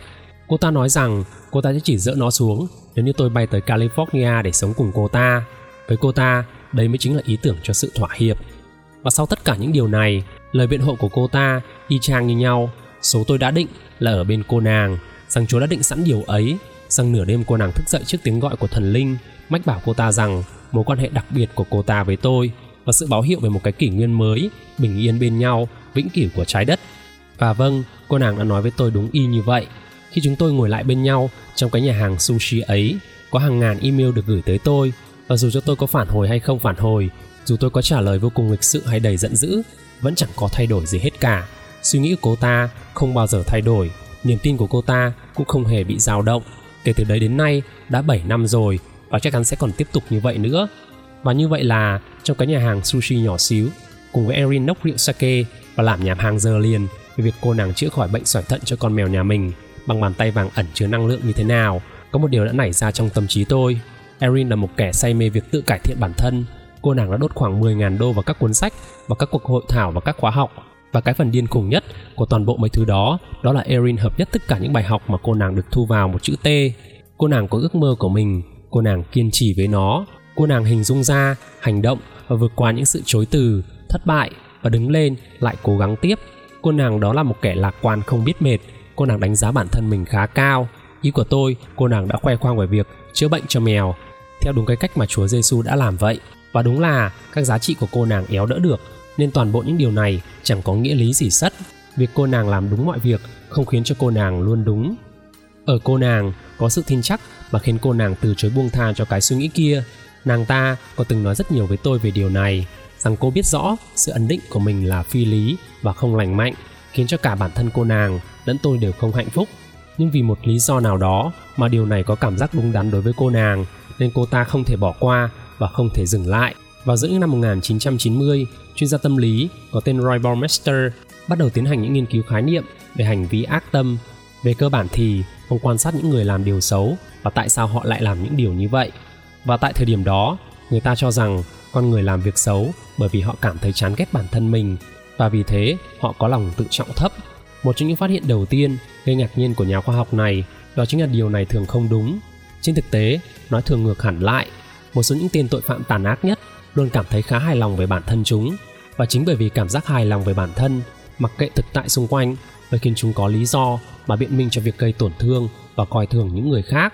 cô ta nói rằng cô ta sẽ chỉ dỡ nó xuống nếu như tôi bay tới California để sống cùng cô ta. Với cô ta, đây mới chính là ý tưởng cho sự thỏa hiệp. Và sau tất cả những điều này, lời biện hộ của cô ta y chang như nhau. Số tôi đã định là ở bên cô nàng, rằng Chúa đã định sẵn điều ấy, rằng nửa đêm cô nàng thức dậy trước tiếng gọi của thần linh mách bảo cô ta rằng mối quan hệ đặc biệt của cô ta với tôi và sự báo hiệu về một cái kỷ nguyên mới, bình yên bên nhau, vĩnh cửu của trái đất. Và vâng, cô nàng đã nói với tôi đúng y như vậy. Khi chúng tôi ngồi lại bên nhau trong cái nhà hàng sushi ấy, có hàng ngàn email được gửi tới tôi. Và dù cho tôi có phản hồi hay không phản hồi, dù tôi có trả lời vô cùng lịch sự hay đầy giận dữ, vẫn chẳng có thay đổi gì hết cả. Suy nghĩ của cô ta không bao giờ thay đổi, niềm tin của cô ta cũng không hề bị dao động. Kể từ đấy đến nay đã bảy năm rồi và chắc chắn sẽ còn tiếp tục như vậy nữa. Và như vậy là trong cái nhà hàng sushi nhỏ xíu, cùng với Erin nốc rượu sake và làm nhảm hàng giờ liền về việc cô nàng chữa khỏi bệnh sỏi thận cho con mèo nhà mình bằng bàn tay vàng ẩn chứa năng lượng như thế nào, có một điều đã nảy ra trong tâm trí tôi. Erin là một kẻ say mê việc tự cải thiện bản thân. Cô nàng đã đốt khoảng mười nghìn đô vào các cuốn sách và các cuộc hội thảo và các khóa học. Và cái phần điên khủng nhất của toàn bộ mấy thứ đó, đó là Erin hợp nhất tất cả những bài học mà cô nàng được thu vào một chữ T. Cô nàng có ước mơ của mình, cô nàng kiên trì với nó. Cô nàng hình dung ra, hành động và vượt qua những sự chối từ, thất bại và đứng lên lại cố gắng tiếp. Cô nàng đó là một kẻ lạc quan không biết mệt. Cô nàng đánh giá bản thân mình khá cao. Ý của tôi, cô nàng đã khoe khoang về việc chữa bệnh cho mèo theo đúng cái cách mà Chúa Giêsu đã làm vậy. Và đúng là các giá trị của cô nàng éo đỡ được nên toàn bộ những điều này chẳng có nghĩa lý gì sắt. Việc cô nàng làm đúng mọi việc không khiến cho cô nàng luôn đúng. Ở cô nàng có sự tin chắc mà khiến cô nàng từ chối buông tha cho cái suy nghĩ kia. Nàng ta có từng nói rất nhiều với tôi về điều này, rằng cô biết rõ sự ấn định của mình là phi lý và không lành mạnh, khiến cho cả bản thân cô nàng lẫn tôi đều không hạnh phúc. Nhưng vì một lý do nào đó mà điều này có cảm giác đúng đắn đối với cô nàng, nên cô ta không thể bỏ qua và không thể dừng lại. Vào giữa những năm một nghìn chín trăm chín mươi, chuyên gia tâm lý có tên Roy Baumeister bắt đầu tiến hành những nghiên cứu khái niệm về hành vi ác tâm. Về cơ bản thì ông quan sát những người làm điều xấu và tại sao họ lại làm những điều như vậy. Và tại thời điểm đó, người ta cho rằng con người làm việc xấu bởi vì họ cảm thấy chán ghét bản thân mình, và vì thế họ có lòng tự trọng thấp. Một trong những phát hiện đầu tiên gây ngạc nhiên của nhà khoa học này đó chính là điều này thường không đúng. Trên thực tế, nó thường ngược hẳn lại. Một số những tên tội phạm tàn ác nhất luôn cảm thấy khá hài lòng về bản thân chúng, và chính bởi vì cảm giác hài lòng về bản thân, mặc kệ thực tại xung quanh, mới khiến chúng có lý do mà biện minh cho việc gây tổn thương và coi thường những người khác.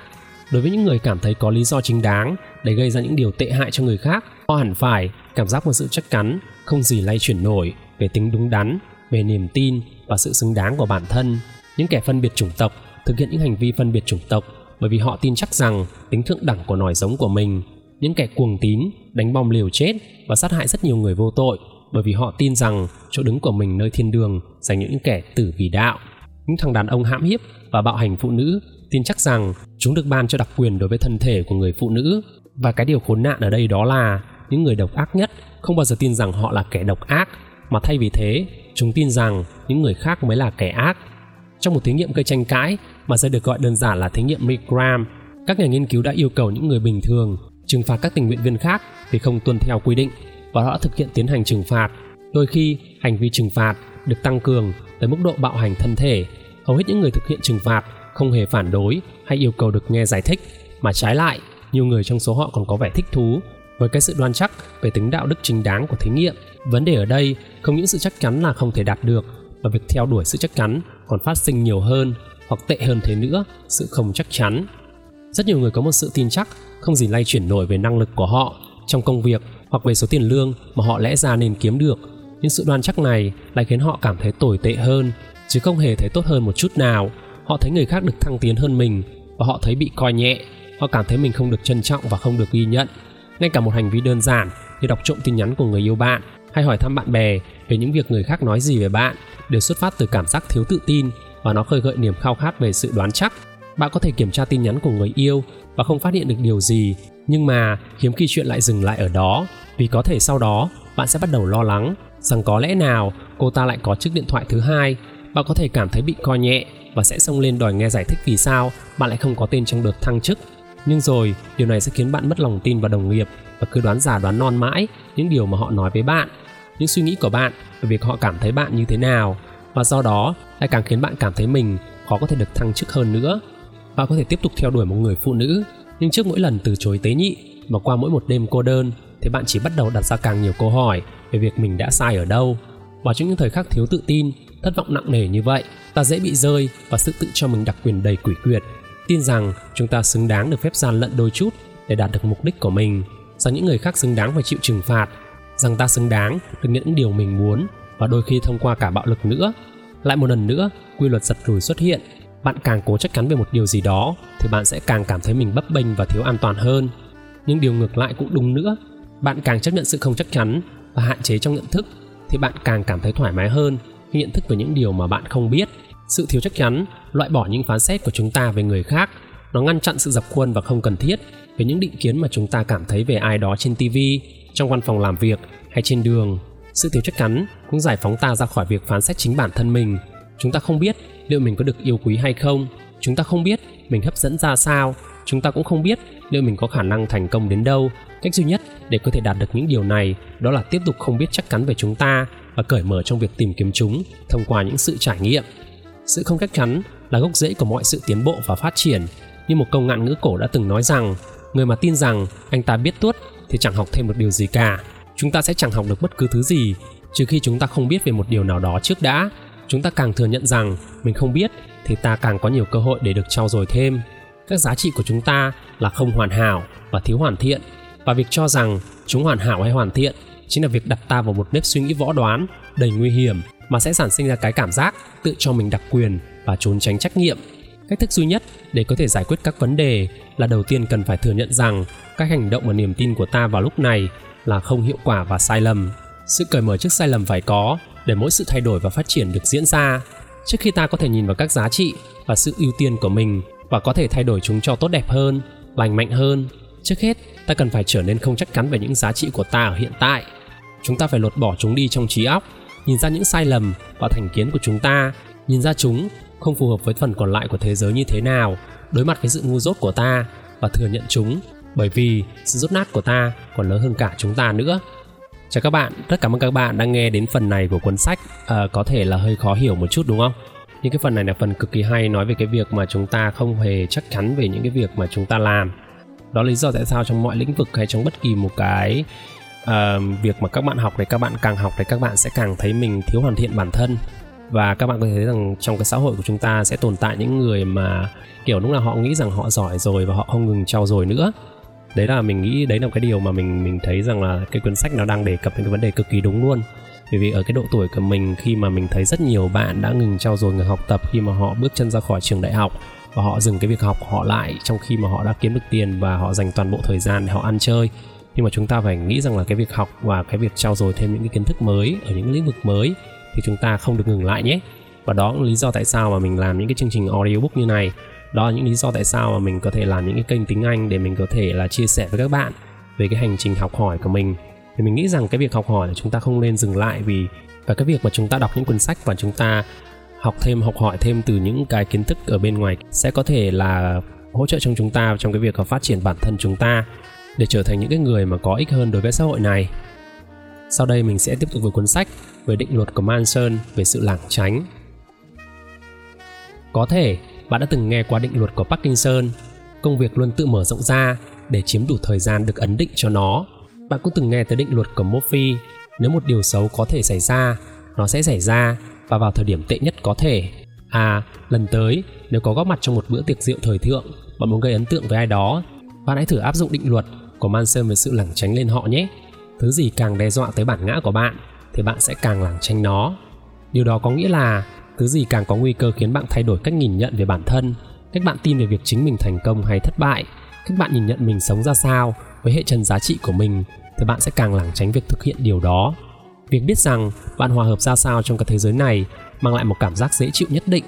Đối với những người cảm thấy có lý do chính đáng để gây ra những điều tệ hại cho người khác, họ hẳn phải cảm giác một sự chắc chắn không gì lay chuyển nổi về tính đúng đắn, về niềm tin và sự xứng đáng của bản thân. Những kẻ phân biệt chủng tộc thực hiện những hành vi phân biệt chủng tộc bởi vì họ tin chắc rằng tính thượng đẳng của nòi giống của mình. Những kẻ cuồng tín đánh bom liều chết và sát hại rất nhiều người vô tội bởi vì họ tin rằng chỗ đứng của mình nơi thiên đường dành những kẻ tử vì đạo. Những thằng đàn ông hãm hiếp và bạo hành phụ nữ tin chắc rằng chúng được ban cho đặc quyền đối với thân thể của người phụ nữ. Và cái điều khốn nạn ở đây đó là những người độc ác nhất không bao giờ tin rằng họ là kẻ độc ác, mà thay vì thế, chúng tin rằng những người khác mới là kẻ ác. Trong một thí nghiệm gây tranh cãi mà sẽ được gọi đơn giản là thí nghiệm Milgram, các nhà nghiên cứu đã yêu cầu những người bình thường trừng phạt các tình nguyện viên khác vì không tuân theo quy định, và họ đã thực hiện tiến hành trừng phạt. Đôi khi, hành vi trừng phạt được tăng cường tới mức độ bạo hành thân thể. Hầu hết những người thực hiện trừng phạt không hề phản đối hay yêu cầu được nghe giải thích, mà trái lại, nhiều người trong số họ còn có vẻ thích thú với cái sự đoan chắc về tính đạo đức chính đáng của thí nghiệm. Vấn đề ở đây không những sự chắc chắn là không thể đạt được, mà việc theo đuổi sự chắc chắn còn phát sinh nhiều hơn, hoặc tệ hơn thế nữa, sự không chắc chắn. Rất nhiều người có một sự tin chắc không gì lay chuyển nổi về năng lực của họ trong công việc hoặc về số tiền lương mà họ lẽ ra nên kiếm được, nhưng sự đoan chắc này lại khiến họ cảm thấy tồi tệ hơn, chứ không hề thấy tốt hơn một chút nào. Họ thấy người khác được thăng tiến hơn mình và họ thấy bị coi nhẹ. Họ cảm thấy mình không được trân trọng và không được ghi nhận. Ngay cả một hành vi đơn giản như đọc trộm tin nhắn của người yêu bạn hay hỏi thăm bạn bè về những việc người khác nói gì về bạn đều xuất phát từ cảm giác thiếu tự tin, và nó khơi gợi niềm khao khát về sự đoán chắc. Bạn có thể kiểm tra tin nhắn của người yêu và không phát hiện được điều gì, nhưng mà hiếm khi chuyện lại dừng lại ở đó, vì có thể sau đó bạn sẽ bắt đầu lo lắng rằng có lẽ nào cô ta lại có chiếc điện thoại thứ hai. Bạn có thể cảm thấy bị coi nhẹ và sẽ xông lên đòi nghe giải thích vì sao bạn lại không có tên trong đợt thăng chức. Nhưng rồi, điều này sẽ khiến bạn mất lòng tin vào đồng nghiệp và cứ đoán già đoán non mãi những điều mà họ nói với bạn, những suy nghĩ của bạn về việc họ cảm thấy bạn như thế nào, và do đó lại càng khiến bạn cảm thấy mình khó có thể được thăng chức hơn nữa. Bạn có thể tiếp tục theo đuổi một người phụ nữ, nhưng trước mỗi lần từ chối tế nhị mà qua mỗi một đêm cô đơn, thì bạn chỉ bắt đầu đặt ra càng nhiều câu hỏi về việc mình đã sai ở đâu. Và trong những thời khắc thiếu tự tin, thất vọng nặng nề như vậy, ta dễ bị rơi và sự tự cho mình đặc quyền đầy quỷ quyệt, tin rằng chúng ta xứng đáng được phép gian lận đôi chút để đạt được mục đích của mình, rằng những người khác xứng đáng phải chịu trừng phạt, rằng ta xứng đáng được nhận những điều mình muốn, và đôi khi thông qua cả bạo lực nữa. Lại một lần nữa, quy luật giật lùi xuất hiện. Bạn càng cố chắc chắn về một điều gì đó thì bạn sẽ càng cảm thấy mình bấp bênh và thiếu an toàn hơn. Nhưng điều ngược lại cũng đúng nữa. Bạn càng chấp nhận sự không chắc chắn và hạn chế trong nhận thức thì bạn càng cảm thấy thoải mái hơn khi nhận thức về những điều mà bạn không biết. Sự thiếu chắc chắn loại bỏ những phán xét của chúng ta về người khác. Nó ngăn chặn sự dập khuôn và không cần thiết về những định kiến mà chúng ta cảm thấy về ai đó trên ti vi, trong văn phòng làm việc hay trên đường. Sự thiếu chắc chắn cũng giải phóng ta ra khỏi việc phán xét chính bản thân mình. Chúng ta không biết liệu mình có được yêu quý hay không. Chúng ta không biết mình hấp dẫn ra sao. Chúng ta cũng không biết liệu mình có khả năng thành công đến đâu. Cách duy nhất để có thể đạt được những điều này đó là tiếp tục không biết chắc chắn về chúng ta và cởi mở trong việc tìm kiếm chúng thông qua những sự trải nghiệm. Sự không chắc chắn là gốc rễ của mọi sự tiến bộ và phát triển. Như một câu ngạn ngữ cổ đã từng nói rằng, người mà tin rằng anh ta biết tuốt thì chẳng học thêm một điều gì cả. Chúng ta sẽ chẳng học được bất cứ thứ gì, trừ khi chúng ta không biết về một điều nào đó trước đã. Chúng ta càng thừa nhận rằng mình không biết thì ta càng có nhiều cơ hội để được trau dồi thêm. Các giá trị của chúng ta là không hoàn hảo và thiếu hoàn thiện, và việc cho rằng chúng hoàn hảo hay hoàn thiện chính là việc đặt ta vào một nếp suy nghĩ võ đoán, đầy nguy hiểm, mà sẽ sản sinh ra cái cảm giác tự cho mình đặc quyền và trốn tránh trách nhiệm. Cách thức duy nhất để có thể giải quyết các vấn đề là đầu tiên cần phải thừa nhận rằng các hành động và niềm tin của ta vào lúc này là không hiệu quả và sai lầm. Sự cởi mở trước sai lầm phải có để mỗi sự thay đổi và phát triển được diễn ra. Trước khi ta có thể nhìn vào các giá trị và sự ưu tiên của mình và có thể thay đổi chúng cho tốt đẹp hơn, lành mạnh hơn, trước hết ta cần phải trở nên không chắc chắn về những giá trị của ta ở hiện tại. Chúng ta phải lột bỏ chúng đi trong trí óc, nhìn ra những sai lầm và thành kiến của chúng ta, nhìn ra chúng không phù hợp với phần còn lại của thế giới như thế nào, đối mặt với sự ngu dốt của ta và thừa nhận chúng, bởi vì sự dốt nát của ta còn lớn hơn cả chúng ta nữa. Chào các bạn, rất cảm ơn các bạn đang nghe đến phần này của cuốn sách. À, có thể là hơi khó hiểu một chút đúng không? Nhưng cái phần này là phần cực kỳ hay, nói về cái việc mà chúng ta không hề chắc chắn về những cái việc mà chúng ta làm. Đó là lý do tại sao trong mọi lĩnh vực hay trong bất kỳ một cái uh, việc mà các bạn học thì các bạn càng học thì các bạn sẽ càng thấy mình thiếu hoàn thiện bản thân. Và các bạn có thể thấy rằng trong cái xã hội của chúng ta sẽ tồn tại những người mà kiểu lúc nào họ nghĩ rằng họ giỏi rồi và họ không ngừng trau dồi nữa. Đấy là mình nghĩ, đấy là một cái điều mà mình mình thấy rằng là cái cuốn sách nó đang đề cập đến cái vấn đề cực kỳ đúng luôn. Bởi vì ở cái độ tuổi của mình, khi mà mình thấy rất nhiều bạn đã ngừng trau dồi, ngừng học tập khi mà họ bước chân ra khỏi trường đại học và họ dừng cái việc học họ lại trong khi mà họ đã kiếm được tiền và họ dành toàn bộ thời gian để họ ăn chơi. Nhưng mà chúng ta phải nghĩ rằng là cái việc học và cái việc trau dồi thêm những cái kiến thức mới ở những lĩnh vực mới thì chúng ta không được ngừng lại nhé. Và đó cũng lý do tại sao mà mình làm những cái chương trình audiobook như này. Đó là những lý do tại sao mà mình có thể làm những cái kênh tiếng Anh để mình có thể là chia sẻ với các bạn về cái hành trình học hỏi của mình. Thì mình nghĩ rằng cái việc học hỏi là chúng ta không nên dừng lại, vì và cái việc mà chúng ta đọc những cuốn sách và chúng ta học thêm, học hỏi thêm từ những cái kiến thức ở bên ngoài sẽ có thể là hỗ trợ trong chúng ta trong cái việc phát triển bản thân chúng ta để trở thành những cái người mà có ích hơn đối với xã hội này. Sau đây mình sẽ tiếp tục với cuốn sách về định luật của Manson về sự lảng tránh. Có thể bạn đã từng nghe qua định luật của Parkinson, công việc luôn tự mở rộng ra để chiếm đủ thời gian được ấn định cho nó. Bạn cũng từng nghe tới định luật của Murphy, nếu một điều xấu có thể xảy ra, nó sẽ xảy ra và vào thời điểm tệ nhất có thể. À, lần tới, nếu có góp mặt trong một bữa tiệc rượu thời thượng, bạn muốn gây ấn tượng với ai đó, bạn hãy thử áp dụng định luật của Manson về sự lảng tránh lên họ nhé. Thứ gì càng đe dọa tới bản ngã của bạn thì bạn sẽ càng lảng tránh nó. Điều đó có nghĩa là thứ gì càng có nguy cơ khiến bạn thay đổi cách nhìn nhận về bản thân, cách bạn tin về việc chính mình thành công hay thất bại, cách bạn nhìn nhận mình sống ra sao với hệ chân giá trị của mình, thì bạn sẽ càng lảng tránh việc thực hiện điều đó. Việc biết rằng bạn hòa hợp ra sao trong cái thế giới này mang lại một cảm giác dễ chịu nhất định.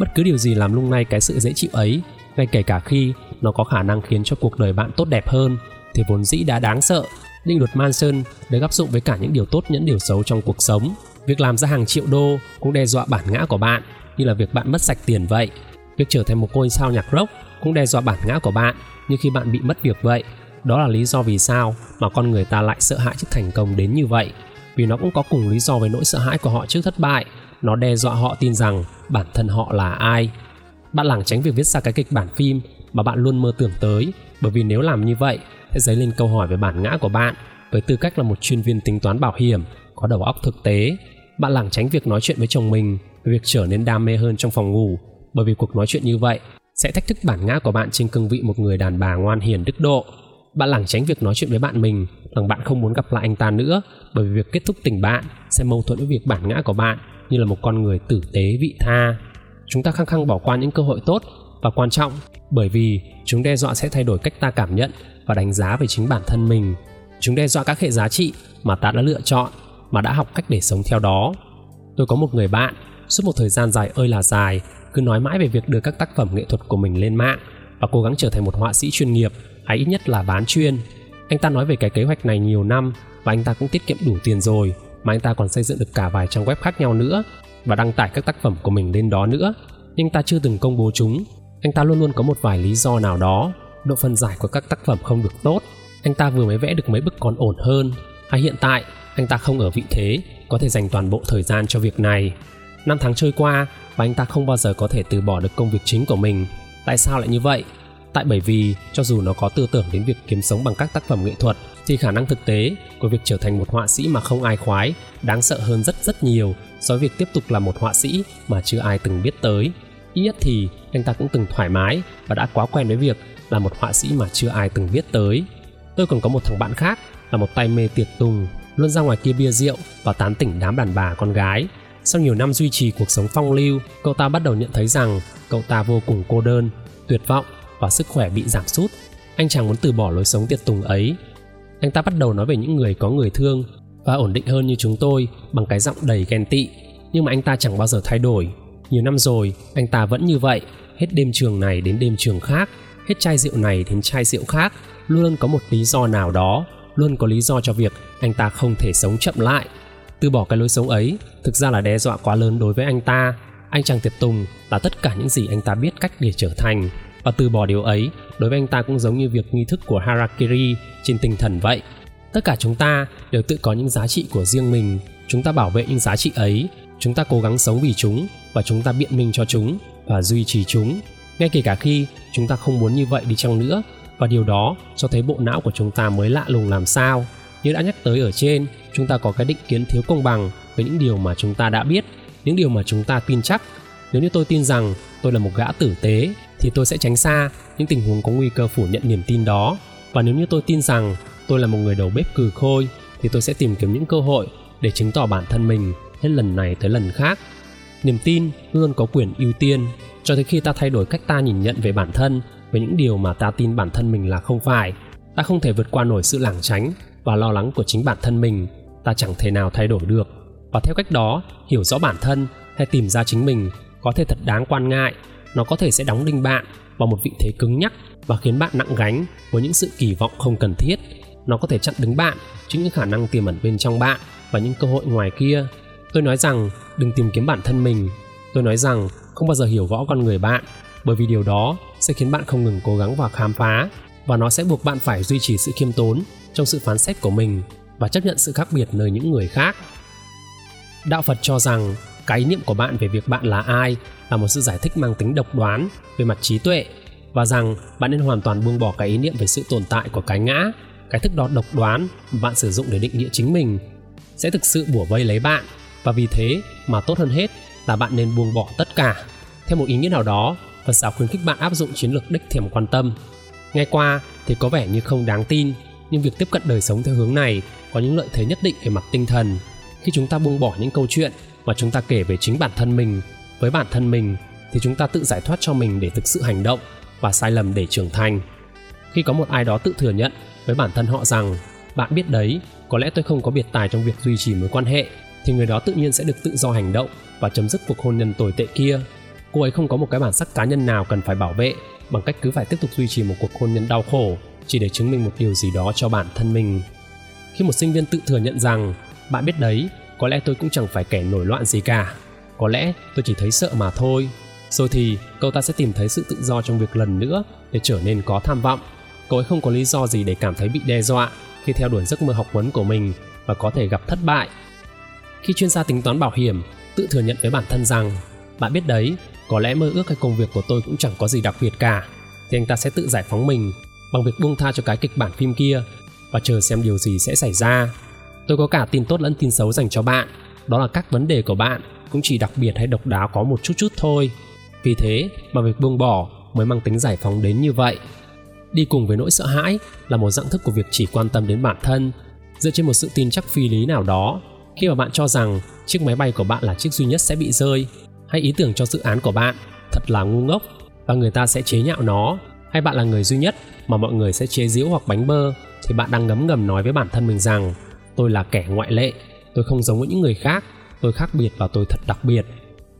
Bất cứ điều gì làm lung lay cái sự dễ chịu ấy, ngay kể cả khi nó có khả năng khiến cho cuộc đời bạn tốt đẹp hơn, thì vốn dĩ đã đáng sợ. Định luật Manson được áp dụng với cả những điều tốt lẫn điều xấu trong cuộc sống. Việc làm ra hàng triệu đô cũng đe dọa bản ngã của bạn, như là việc bạn mất sạch tiền vậy. Việc trở thành một ngôi sao nhạc rock cũng đe dọa bản ngã của bạn, như khi bạn bị mất việc vậy. Đó là lý do vì sao mà con người ta lại sợ hãi trước thành công đến như vậy. Vì nó cũng có cùng lý do với nỗi sợ hãi của họ trước thất bại. Nó đe dọa họ tin rằng bản thân họ là ai. Bạn lảng tránh việc viết ra cái kịch bản phim mà bạn luôn mơ tưởng tới, bởi vì nếu làm như vậy sẽ dấy lên câu hỏi về bản ngã của bạn. Với tư cách là một chuyên viên tính toán bảo hiểm có đầu óc thực tế, bạn lảng tránh việc nói chuyện với chồng mình về việc trở nên đam mê hơn trong phòng ngủ, bởi vì cuộc nói chuyện như vậy sẽ thách thức bản ngã của bạn trên cương vị một người đàn bà ngoan hiền đức độ. Bạn lảng tránh việc nói chuyện với bạn mình rằng bạn không muốn gặp lại anh ta nữa, bởi vì việc kết thúc tình bạn sẽ mâu thuẫn với việc bản ngã của bạn như là một con người tử tế vị tha. Chúng ta khăng khăng bỏ qua những cơ hội tốt và quan trọng bởi vì chúng đe dọa sẽ thay đổi cách ta cảm nhận và đánh giá về chính bản thân mình. Chúng đe dọa các hệ giá trị mà ta đã lựa chọn, mà đã học cách để sống theo đó. Tôi có một người bạn, suốt một thời gian dài ơi là dài, cứ nói mãi về việc đưa các tác phẩm nghệ thuật của mình lên mạng và cố gắng trở thành một họa sĩ chuyên nghiệp, hay ít nhất là bán chuyên. Anh ta nói về cái kế hoạch này nhiều năm và anh ta cũng tiết kiệm đủ tiền rồi, mà anh ta còn xây dựng được cả vài trang web khác nhau nữa và đăng tải các tác phẩm của mình lên đó nữa. Nhưng anh ta chưa từng công bố chúng. Anh ta luôn luôn có một vài lý do nào đó. Độ phân giải của các tác phẩm không được tốt. Anh ta vừa mới vẽ được mấy bức còn ổn hơn. Hay hiện tại, anh ta không ở vị thế có thể dành toàn bộ thời gian cho việc này. Năm tháng trôi qua và anh ta không bao giờ có thể từ bỏ được công việc chính của mình. Tại sao lại như vậy? Tại bởi vì cho dù nó có tư tưởng đến việc kiếm sống bằng các tác phẩm nghệ thuật, thì khả năng thực tế của việc trở thành một họa sĩ mà không ai khoái đáng sợ hơn rất rất nhiều so với việc tiếp tục là một họa sĩ mà chưa ai từng biết tới. Ít nhất thì anh ta cũng từng thoải mái và đã quá quen với việc là một họa sĩ mà chưa ai từng biết tới. Tôi còn có một thằng bạn khác là một tay mê tiệc tùng, luôn ra ngoài kia bia rượu và tán tỉnh đám đàn bà con gái. Sau nhiều năm duy trì cuộc sống phong lưu, cậu ta bắt đầu nhận thấy rằng cậu ta vô cùng cô đơn, tuyệt vọng và sức khỏe bị giảm sút. Anh chàng muốn từ bỏ lối sống tiệt tùng ấy. Anh ta bắt đầu nói về những người có người thương và ổn định hơn như chúng tôi bằng cái giọng đầy ghen tị. Nhưng mà anh ta chẳng bao giờ thay đổi. Nhiều năm rồi, anh ta vẫn như vậy, hết đêm trường này đến đêm trường khác, hết chai rượu này đến chai rượu khác, luôn có một lý do nào đó, luôn có lý do cho việc anh ta không thể sống chậm lại. Từ bỏ cái lối sống ấy thực ra là đe dọa quá lớn đối với anh ta. Anh chàng tiệt tùng là tất cả những gì anh ta biết cách để trở thành, và từ bỏ điều ấy đối với anh ta cũng giống như việc nghi thức của Harakiri trên tinh thần vậy. Tất cả chúng ta đều tự có những giá trị của riêng mình, chúng ta bảo vệ những giá trị ấy, chúng ta cố gắng sống vì chúng và chúng ta biện minh cho chúng và duy trì chúng, ngay kể cả khi chúng ta không muốn như vậy đi chăng nữa. Và điều đó cho thấy bộ não của chúng ta mới lạ lùng làm sao. Như đã nhắc tới ở trên, chúng ta có cái định kiến thiếu công bằng với những điều mà chúng ta đã biết, những điều mà chúng ta tin chắc. Nếu như tôi tin rằng tôi là một gã tử tế thì tôi sẽ tránh xa những tình huống có nguy cơ phủ nhận niềm tin đó. Và nếu như tôi tin rằng tôi là một người đầu bếp cừ khôi thì tôi sẽ tìm kiếm những cơ hội để chứng tỏ bản thân mình hết lần này tới lần khác. Niềm tin luôn có quyền ưu tiên cho tới khi ta thay đổi cách ta nhìn nhận về bản thân, về những điều mà ta tin bản thân mình là không phải. Ta không thể vượt qua nổi sự lảng tránh và lo lắng của chính bản thân mình, ta chẳng thể nào thay đổi được. Và theo cách đó, hiểu rõ bản thân hay tìm ra chính mình có thể thật đáng quan ngại. Nó có thể sẽ đóng đinh bạn vào một vị thế cứng nhắc và khiến bạn nặng gánh với những sự kỳ vọng không cần thiết. Nó có thể chặn đứng bạn trước những khả năng tiềm ẩn bên trong bạn và những cơ hội ngoài kia. Tôi nói rằng đừng tìm kiếm bản thân mình. Tôi nói rằng không bao giờ hiểu rõ con người bạn, bởi vì điều đó sẽ khiến bạn không ngừng cố gắng và khám phá, và nó sẽ buộc bạn phải duy trì sự khiêm tốn trong sự phán xét của mình và chấp nhận sự khác biệt nơi những người khác. Đạo Phật cho rằng cái ý niệm của bạn về việc bạn là ai là một sự giải thích mang tính độc đoán về mặt trí tuệ, và rằng bạn nên hoàn toàn buông bỏ cái ý niệm về sự tồn tại của cái ngã. Cái thức đó độc đoán bạn sử dụng để định nghĩa chính mình sẽ thực sự bủa vây lấy bạn, và vì thế mà tốt hơn hết là bạn nên buông bỏ tất cả. Theo một ý nghĩa nào đó, Phật giáo khuyến khích bạn áp dụng chiến lược đích thèm quan tâm. Nghe qua thì có vẻ như không đáng tin, nhưng việc tiếp cận đời sống theo hướng này có những lợi thế nhất định về mặt tinh thần. Khi chúng ta buông bỏ những câu chuyện mà chúng ta kể về chính bản thân mình với bản thân mình thì chúng ta tự giải thoát cho mình để thực sự hành động và sai lầm để trưởng thành. Khi có một ai đó tự thừa nhận với bản thân họ rằng bạn biết đấy, có lẽ tôi không có biệt tài trong việc duy trì mối quan hệ, thì người đó tự nhiên sẽ được tự do hành động và chấm dứt cuộc hôn nhân tồi tệ kia. Cô ấy không có một cái bản sắc cá nhân nào cần phải bảo vệ bằng cách cứ phải tiếp tục duy trì một cuộc hôn nhân đau khổ chỉ để chứng minh một điều gì đó cho bản thân mình. Khi một sinh viên tự thừa nhận rằng bạn biết đấy, có lẽ tôi cũng chẳng phải kẻ nổi loạn gì cả, có lẽ tôi chỉ thấy sợ mà thôi, rồi thì cậu ta sẽ tìm thấy sự tự do trong việc lần nữa để trở nên có tham vọng. Cậu ấy không có lý do gì để cảm thấy bị đe dọa khi theo đuổi giấc mơ học vấn của mình và có thể gặp thất bại. Khi chuyên gia tính toán bảo hiểm tự thừa nhận với bản thân rằng bạn biết đấy, có lẽ mơ ước hay công việc của tôi cũng chẳng có gì đặc biệt cả, thì anh ta sẽ tự giải phóng mình bằng việc buông tha cho cái kịch bản phim kia và chờ xem điều gì sẽ xảy ra. Tôi có cả tin tốt lẫn tin xấu dành cho bạn, đó là các vấn đề của bạn cũng chỉ đặc biệt hay độc đáo có một chút chút thôi. Vì thế mà việc buông bỏ mới mang tính giải phóng đến như vậy. Đi cùng với nỗi sợ hãi là một dạng thức của việc chỉ quan tâm đến bản thân dựa trên một sự tin chắc phi lý nào đó. Khi mà bạn cho rằng chiếc máy bay của bạn là chiếc duy nhất sẽ bị rơi, hay ý tưởng cho dự án của bạn thật là ngu ngốc và người ta sẽ chế nhạo nó, hay bạn là người duy nhất mà mọi người sẽ chế giễu hoặc bánh bơ, thì bạn đang ngấm ngầm nói với bản thân mình rằng tôi là kẻ ngoại lệ, tôi không giống với những người khác, tôi khác biệt và tôi thật đặc biệt.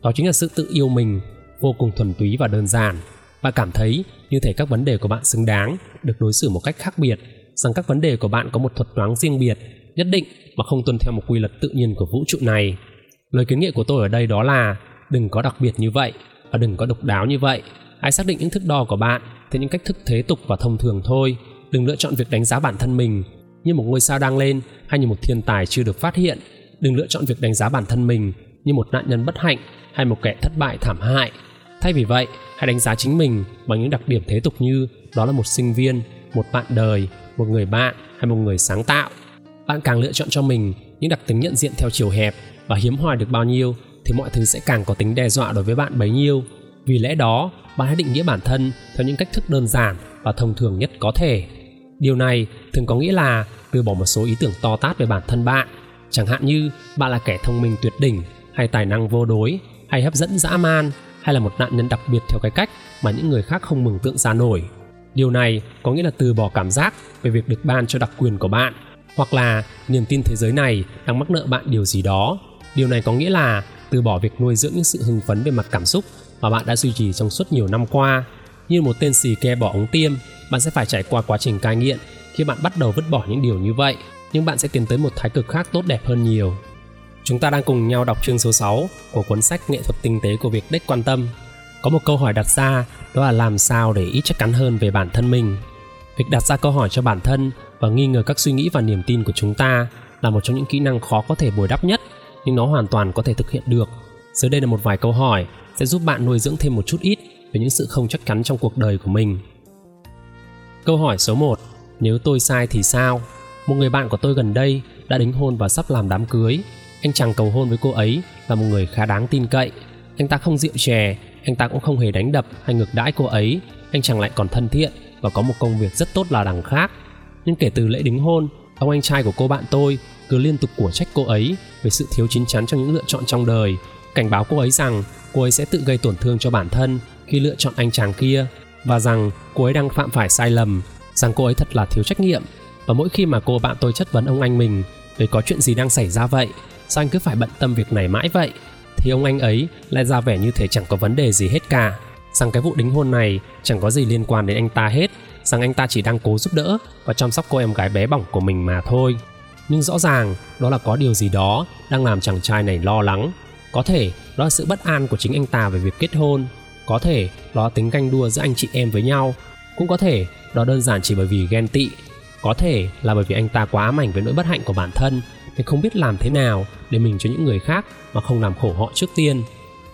Đó chính là sự tự yêu mình vô cùng thuần túy và đơn giản. Bạn cảm thấy như thể các vấn đề của bạn xứng đáng được đối xử một cách khác biệt, rằng các vấn đề của bạn có một thuật toán riêng biệt nhất định mà không tuân theo một quy luật tự nhiên của vũ trụ này. Lời kiến nghị của tôi ở đây đó là đừng có đặc biệt như vậy và đừng có độc đáo như vậy. Hãy xác định những thước đo của bạn theo những cách thức thế tục và thông thường thôi. Đừng lựa chọn việc đánh giá bản thân mình như một ngôi sao đang lên hay như một thiên tài chưa được phát hiện. Đừng lựa chọn việc đánh giá bản thân mình như một nạn nhân bất hạnh hay một kẻ thất bại thảm hại. Thay vì vậy, hãy đánh giá chính mình bằng những đặc điểm thế tục như đó là một sinh viên, một bạn đời, một người bạn hay một người sáng tạo. Bạn càng lựa chọn cho mình những đặc tính nhận diện theo chiều hẹp và hiếm hoi được bao nhiêu thì mọi thứ sẽ càng có tính đe dọa đối với bạn bấy nhiêu. Vì lẽ đó, bạn hãy định nghĩa bản thân theo những cách thức đơn giản và thông thường nhất có thể. Điều này thường có nghĩa là đưa bỏ một số ý tưởng to tát về bản thân bạn, chẳng hạn như bạn là kẻ thông minh tuyệt đỉnh, hay tài năng vô đối, hay hấp dẫn dã man, hay là một nạn nhân đặc biệt theo cái cách mà những người khác không mường tượng ra nổi. Điều này có nghĩa là từ bỏ cảm giác về việc được ban cho đặc quyền của bạn, hoặc là niềm tin thế giới này đang mắc nợ bạn điều gì đó. Điều này có nghĩa là từ bỏ việc nuôi dưỡng những sự hưng phấn về mặt cảm xúc mà bạn đã duy trì trong suốt nhiều năm qua. Như một tên xì ke bỏ ống tiêm, bạn sẽ phải trải qua quá trình cai nghiện khi bạn bắt đầu vứt bỏ những điều như vậy, nhưng bạn sẽ tiến tới một thái cực khác tốt đẹp hơn nhiều. Chúng ta đang cùng nhau đọc chương số sáu của cuốn sách Nghệ thuật tinh tế của việc đếch quan tâm. Có một câu hỏi đặt ra, đó là làm sao để ít chắc chắn hơn về bản thân mình. Việc đặt ra câu hỏi cho bản thân và nghi ngờ các suy nghĩ và niềm tin của chúng ta là một trong những kỹ năng khó có thể bồi đắp nhất, nhưng nó hoàn toàn có thể thực hiện được. Dưới đây là một vài câu hỏi sẽ giúp bạn nuôi dưỡng thêm một chút ít về những sự không chắc chắn trong cuộc đời của mình. Câu hỏi số một. Nếu tôi sai thì sao? Một người bạn của tôi gần đây đã đính hôn và sắp làm đám cưới. Anh chàng cầu hôn với cô ấy là một người khá đáng tin cậy. Anh ta không rượu chè, anh ta cũng không hề đánh đập hay ngược đãi cô ấy. Anh chàng lại còn thân thiện và có một công việc rất tốt là đằng khác. Nhưng kể từ lễ đính hôn, ông anh trai của cô bạn tôi cứ liên tục của trách cô ấy về sự thiếu chín chắn trong những lựa chọn trong đời, cảnh báo cô ấy rằng cô ấy sẽ tự gây tổn thương cho bản thân khi lựa chọn anh chàng kia, và rằng cô ấy đang phạm phải sai lầm, rằng cô ấy thật là thiếu trách nhiệm. Và mỗi khi mà cô bạn tôi chất vấn ông anh mình về có chuyện gì đang xảy ra vậy, sao anh cứ phải bận tâm việc này mãi vậy, thì ông anh ấy lại ra vẻ như thế chẳng có vấn đề gì hết cả, rằng cái vụ đính hôn này chẳng có gì liên quan đến anh ta hết, rằng anh ta chỉ đang cố giúp đỡ và chăm sóc cô em gái bé bỏng của mình mà thôi. Nhưng rõ ràng đó là có điều gì đó đang làm chàng trai này lo lắng. Có thể đó là sự bất an của chính anh ta về việc kết hôn, có thể đó là tính ganh đua giữa anh chị em với nhau, cũng có thể đó đơn giản chỉ bởi vì ghen tị, có thể là bởi vì anh ta quá ám ảnh với nỗi bất hạnh của bản thân nên không biết làm thế nào để mình cho những người khác mà không làm khổ họ trước tiên.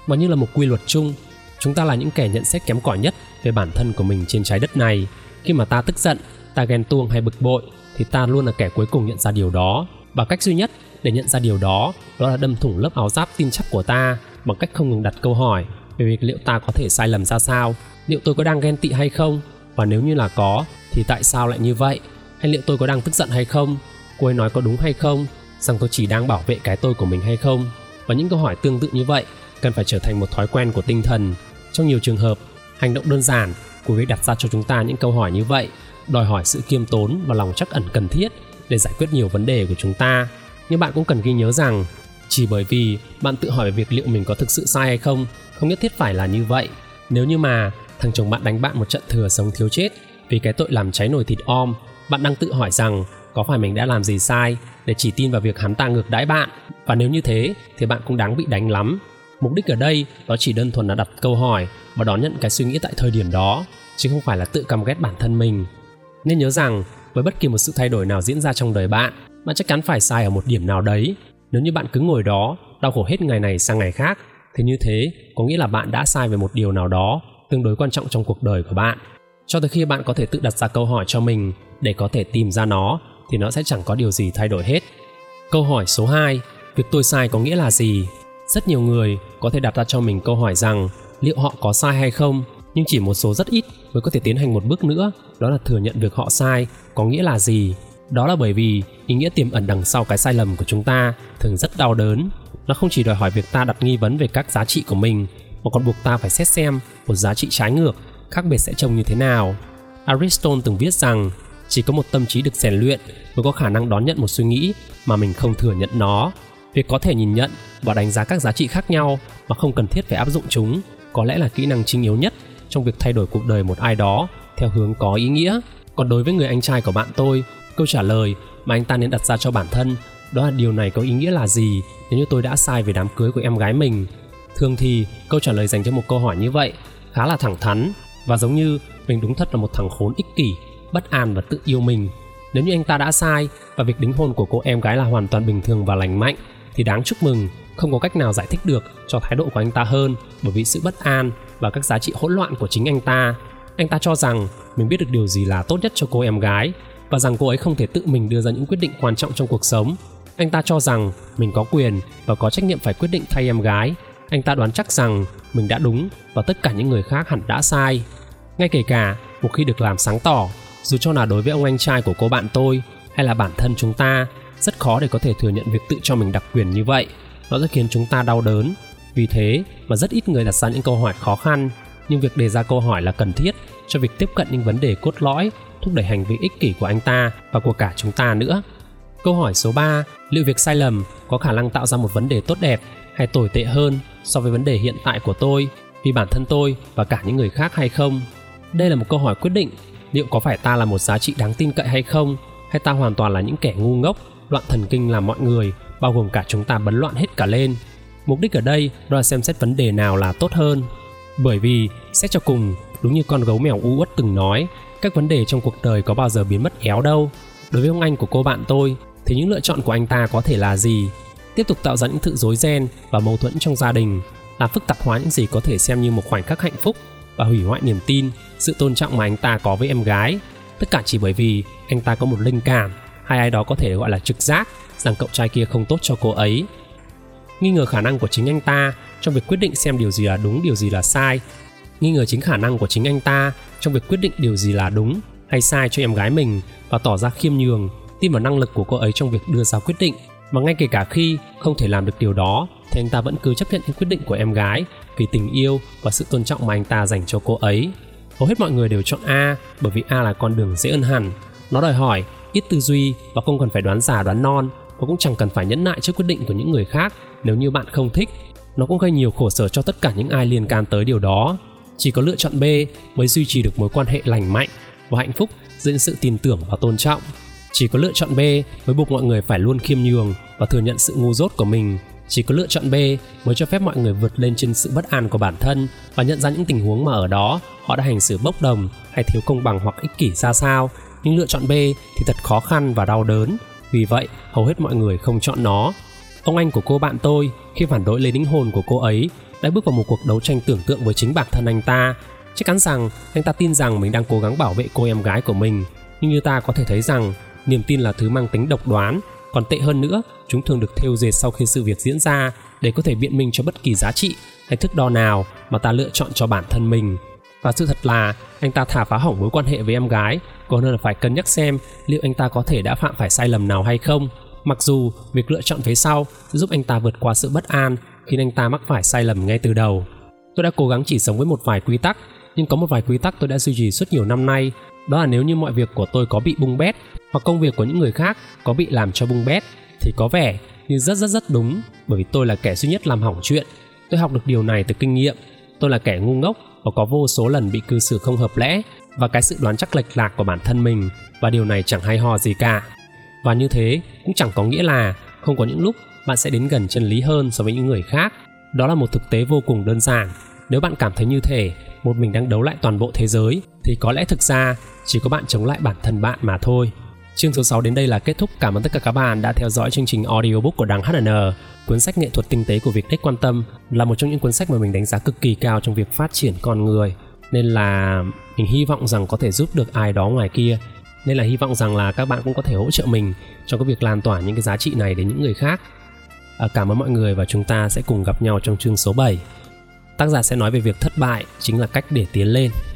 Mà như là một quy luật chung, chúng ta là những kẻ nhận xét kém cỏi nhất về bản thân của mình trên trái đất này. Khi mà ta tức giận, ta ghen tuông hay bực bội thì ta luôn là kẻ cuối cùng nhận ra điều đó. Và cách duy nhất để nhận ra điều đó, đó là đâm thủng lớp áo giáp tin chắc của ta bằng cách không ngừng đặt câu hỏi về việc liệu ta có thể sai lầm ra sao, liệu tôi có đang ghen tị hay không, và nếu như là có thì tại sao lại như vậy, hay liệu tôi có đang tức giận hay không, cô ấy nói có đúng hay không, rằng tôi chỉ đang bảo vệ cái tôi của mình hay không. Và những câu hỏi tương tự như vậy cần phải trở thành một thói quen của tinh thần. Trong nhiều trường hợp, hành động đơn giản của việc đặt ra cho chúng ta những câu hỏi như vậy đòi hỏi sự khiêm tốn và lòng trắc ẩn cần thiết để giải quyết nhiều vấn đề của chúng ta. Nhưng bạn cũng cần ghi nhớ rằng chỉ bởi vì bạn tự hỏi về việc liệu mình có thực sự sai hay không, không nhất thiết phải là như vậy. Nếu như mà thằng chồng bạn đánh bạn một trận thừa sống thiếu chết vì cái tội làm cháy nồi thịt om, bạn đang tự hỏi rằng có phải mình đã làm gì sai để chỉ tin vào việc hắn ta ngược đãi bạn. Và nếu như thế thì bạn cũng đáng bị đánh lắm. Mục đích ở đây đó chỉ đơn thuần là đặt câu hỏi và đón nhận cái suy nghĩ tại thời điểm đó, chứ không phải là tự căm ghét bản thân mình. Nên nhớ rằng với bất kỳ một sự thay đổi nào diễn ra trong đời bạn, bạn chắc chắn phải sai ở một điểm nào đấy. Nếu như bạn cứ ngồi đó đau khổ hết ngày này sang ngày khác thì như thế có nghĩa là bạn đã sai về một điều nào đó tương đối quan trọng trong cuộc đời của bạn. Cho tới khi bạn có thể tự đặt ra câu hỏi cho mình để có thể tìm ra nó thì nó sẽ chẳng có điều gì thay đổi hết. Câu hỏi số hai. Việc tôi sai có nghĩa là gì? Rất nhiều người có thể đặt ra cho mình câu hỏi rằng liệu họ có sai hay không, nhưng chỉ một số rất ít mới có thể tiến hành một bước nữa, đó là thừa nhận việc họ sai có nghĩa là gì. Đó là bởi vì ý nghĩa tiềm ẩn đằng sau cái sai lầm của chúng ta thường rất đau đớn. Nó không chỉ đòi hỏi việc ta đặt nghi vấn về các giá trị của mình, mà còn buộc ta phải xét xem một giá trị trái ngược khác biệt sẽ trông như thế nào. Aristotle từng viết rằng chỉ có một tâm trí được rèn luyện mới có khả năng đón nhận một suy nghĩ mà mình không thừa nhận nó. Việc có thể nhìn nhận và đánh giá các giá trị khác nhau mà không cần thiết phải áp dụng chúng có lẽ là kỹ năng chính yếu nhất trong việc thay đổi cuộc đời một ai đó theo hướng có ý nghĩa. Còn đối với người anh trai của bạn tôi, câu trả lời mà anh ta nên đặt ra cho bản thân đó là điều này có ý nghĩa là gì nếu như tôi đã sai về đám cưới của em gái mình. Thường thì câu trả lời dành cho một câu hỏi như vậy khá là thẳng thắn và giống như mình đúng thật là một thằng khốn ích kỷ, bất an và tự yêu mình. Nếu như anh ta đã sai và việc đính hôn của cô em gái là hoàn toàn bình thường và lành mạnh thì đáng chúc mừng, không có cách nào giải thích được cho thái độ của anh ta hơn bởi vì sự bất an và các giá trị hỗn loạn của chính anh ta. Anh ta cho rằng mình biết được điều gì là tốt nhất cho cô em gái và rằng cô ấy không thể tự mình đưa ra những quyết định quan trọng trong cuộc sống. Anh ta cho rằng mình có quyền và có trách nhiệm phải quyết định thay em gái. Anh ta đoán chắc rằng mình đã đúng và tất cả những người khác hẳn đã sai. Ngay kể cả một khi được làm sáng tỏ, dù cho là đối với ông anh trai của cô bạn tôi hay là bản thân chúng ta rất khó để có thể thừa nhận việc tự cho mình đặc quyền như vậy. Nó sẽ khiến chúng ta đau đớn. Vì thế mà rất ít người đặt ra những câu hỏi khó khăn, nhưng việc đề ra câu hỏi là cần thiết cho việc tiếp cận những vấn đề cốt lõi, thúc đẩy hành vi ích kỷ của anh ta và của cả chúng ta nữa. Câu hỏi số ba, liệu việc sai lầm có khả năng tạo ra một vấn đề tốt đẹp hay tồi tệ hơn so với vấn đề hiện tại của tôi, vì bản thân tôi và cả những người khác hay không? Đây là một câu hỏi quyết định, liệu có phải ta là một giá trị đáng tin cậy hay không, hay ta hoàn toàn là những kẻ ngu ngốc, loạn thần kinh làm mọi người, bao gồm cả chúng ta, bấn loạn hết cả lên. Mục đích ở đây đó là xem xét vấn đề nào là tốt hơn. Bởi vì, xét cho cùng, đúng như con gấu mèo u uất từng nói, các vấn đề trong cuộc đời có bao giờ biến mất éo đâu. Đối với ông anh của cô bạn tôi, thì những lựa chọn của anh ta có thể là gì? Tiếp tục tạo ra những sự rối ren và mâu thuẫn trong gia đình, làm phức tạp hóa những gì có thể xem như một khoảnh khắc hạnh phúc và hủy hoại niềm tin, sự tôn trọng mà anh ta có với em gái. Tất cả chỉ bởi vì anh ta có một linh cảm, hay ai đó có thể gọi là trực giác, rằng cậu trai kia không tốt cho cô ấy. Nghi ngờ khả năng của chính anh ta trong việc quyết định xem điều gì là đúng, điều gì là sai. Nghi ngờ chính khả năng của chính anh ta trong việc quyết định điều gì là đúng hay sai cho em gái mình, và tỏ ra khiêm nhường, tin vào năng lực của cô ấy trong việc đưa ra quyết định. Mà ngay kể cả khi không thể làm được điều đó, thì anh ta vẫn cứ chấp nhận những quyết định của em gái vì tình yêu và sự tôn trọng mà anh ta dành cho cô ấy. Hầu hết mọi người đều chọn A, bởi vì A là con đường dễ hơn hẳn. Nó đòi hỏi ít tư duy và không cần phải đoán già đoán non, và cũng chẳng cần phải nhẫn nại trước quyết định của những người khác nếu như bạn không thích. Nó cũng gây nhiều khổ sở cho tất cả những ai liên can tới điều đó. Chỉ có lựa chọn B mới duy trì được mối quan hệ lành mạnh và hạnh phúc giữa sự tin tưởng và tôn trọng. Chỉ có lựa chọn B mới buộc mọi người phải luôn khiêm nhường và thừa nhận sự ngu dốt của mình. Chỉ có lựa chọn B mới cho phép mọi người vượt lên trên sự bất an của bản thân và nhận ra những tình huống mà ở đó họ đã hành xử bốc đồng hay thiếu công bằng hoặc ích kỷ ra sao. Nhưng lựa chọn B thì thật khó khăn và đau đớn, vì vậy hầu hết mọi người không chọn nó. Ông anh của cô bạn tôi, khi phản đối lấy linh hồn của cô ấy, đã bước vào một cuộc đấu tranh tưởng tượng với chính bản thân anh ta. Chắc chắn rằng anh ta tin rằng mình đang cố gắng bảo vệ cô em gái của mình, nhưng như ta có thể thấy rằng niềm tin là thứ mang tính độc đoán. Còn tệ hơn nữa, chúng thường được thêu dệt sau khi sự việc diễn ra để có thể biện minh cho bất kỳ giá trị hay thước đo nào mà ta lựa chọn cho bản thân mình. Và sự thật là anh ta thà phá hỏng mối quan hệ với em gái còn hơn là phải cân nhắc xem liệu anh ta có thể đã phạm phải sai lầm nào hay không. Mặc dù việc lựa chọn phía sau sẽ giúp anh ta vượt qua sự bất an khiến anh ta mắc phải sai lầm ngay từ đầu. Tôi đã cố gắng chỉ sống với một vài quy tắc, nhưng có một vài quy tắc tôi đã duy trì suốt nhiều năm nay. Đó là nếu như mọi việc của tôi có bị bung bét hoặc công việc của những người khác có bị làm cho bung bét, thì có vẻ như rất rất rất đúng, bởi vì tôi là kẻ duy nhất làm hỏng chuyện. Tôi học được điều này từ kinh nghiệm. Tôi là kẻ ngu ngốc và có vô số lần bị cư xử không hợp lẽ và cái sự đoán chắc lệch lạc của bản thân mình, và điều này chẳng hay ho gì cả. Và như thế cũng chẳng có nghĩa là không có những lúc bạn sẽ đến gần chân lý hơn so với những người khác. Đó là một thực tế vô cùng đơn giản. Nếu bạn cảm thấy như thể một mình đang đấu lại toàn bộ thế giới, thì có lẽ thực ra chỉ có bạn chống lại bản thân bạn mà thôi. Chương số sáu đến đây là kết thúc. Cảm ơn tất cả các bạn đã theo dõi chương trình audiobook của Đặng hát en. Cuốn sách Nghệ thuật tinh tế của việc đếch quan tâm là một trong những cuốn sách mà mình đánh giá cực kỳ cao trong việc phát triển con người. Nên là mình hy vọng rằng có thể giúp được ai đó ngoài kia. Nên là hy vọng rằng là các bạn cũng có thể hỗ trợ mình trong cái việc lan tỏa những cái giá trị này đến những người khác. À, cảm ơn mọi người và chúng ta sẽ cùng gặp nhau trong chương số bảy. Tác giả sẽ nói về việc thất bại chính là cách để tiến lên.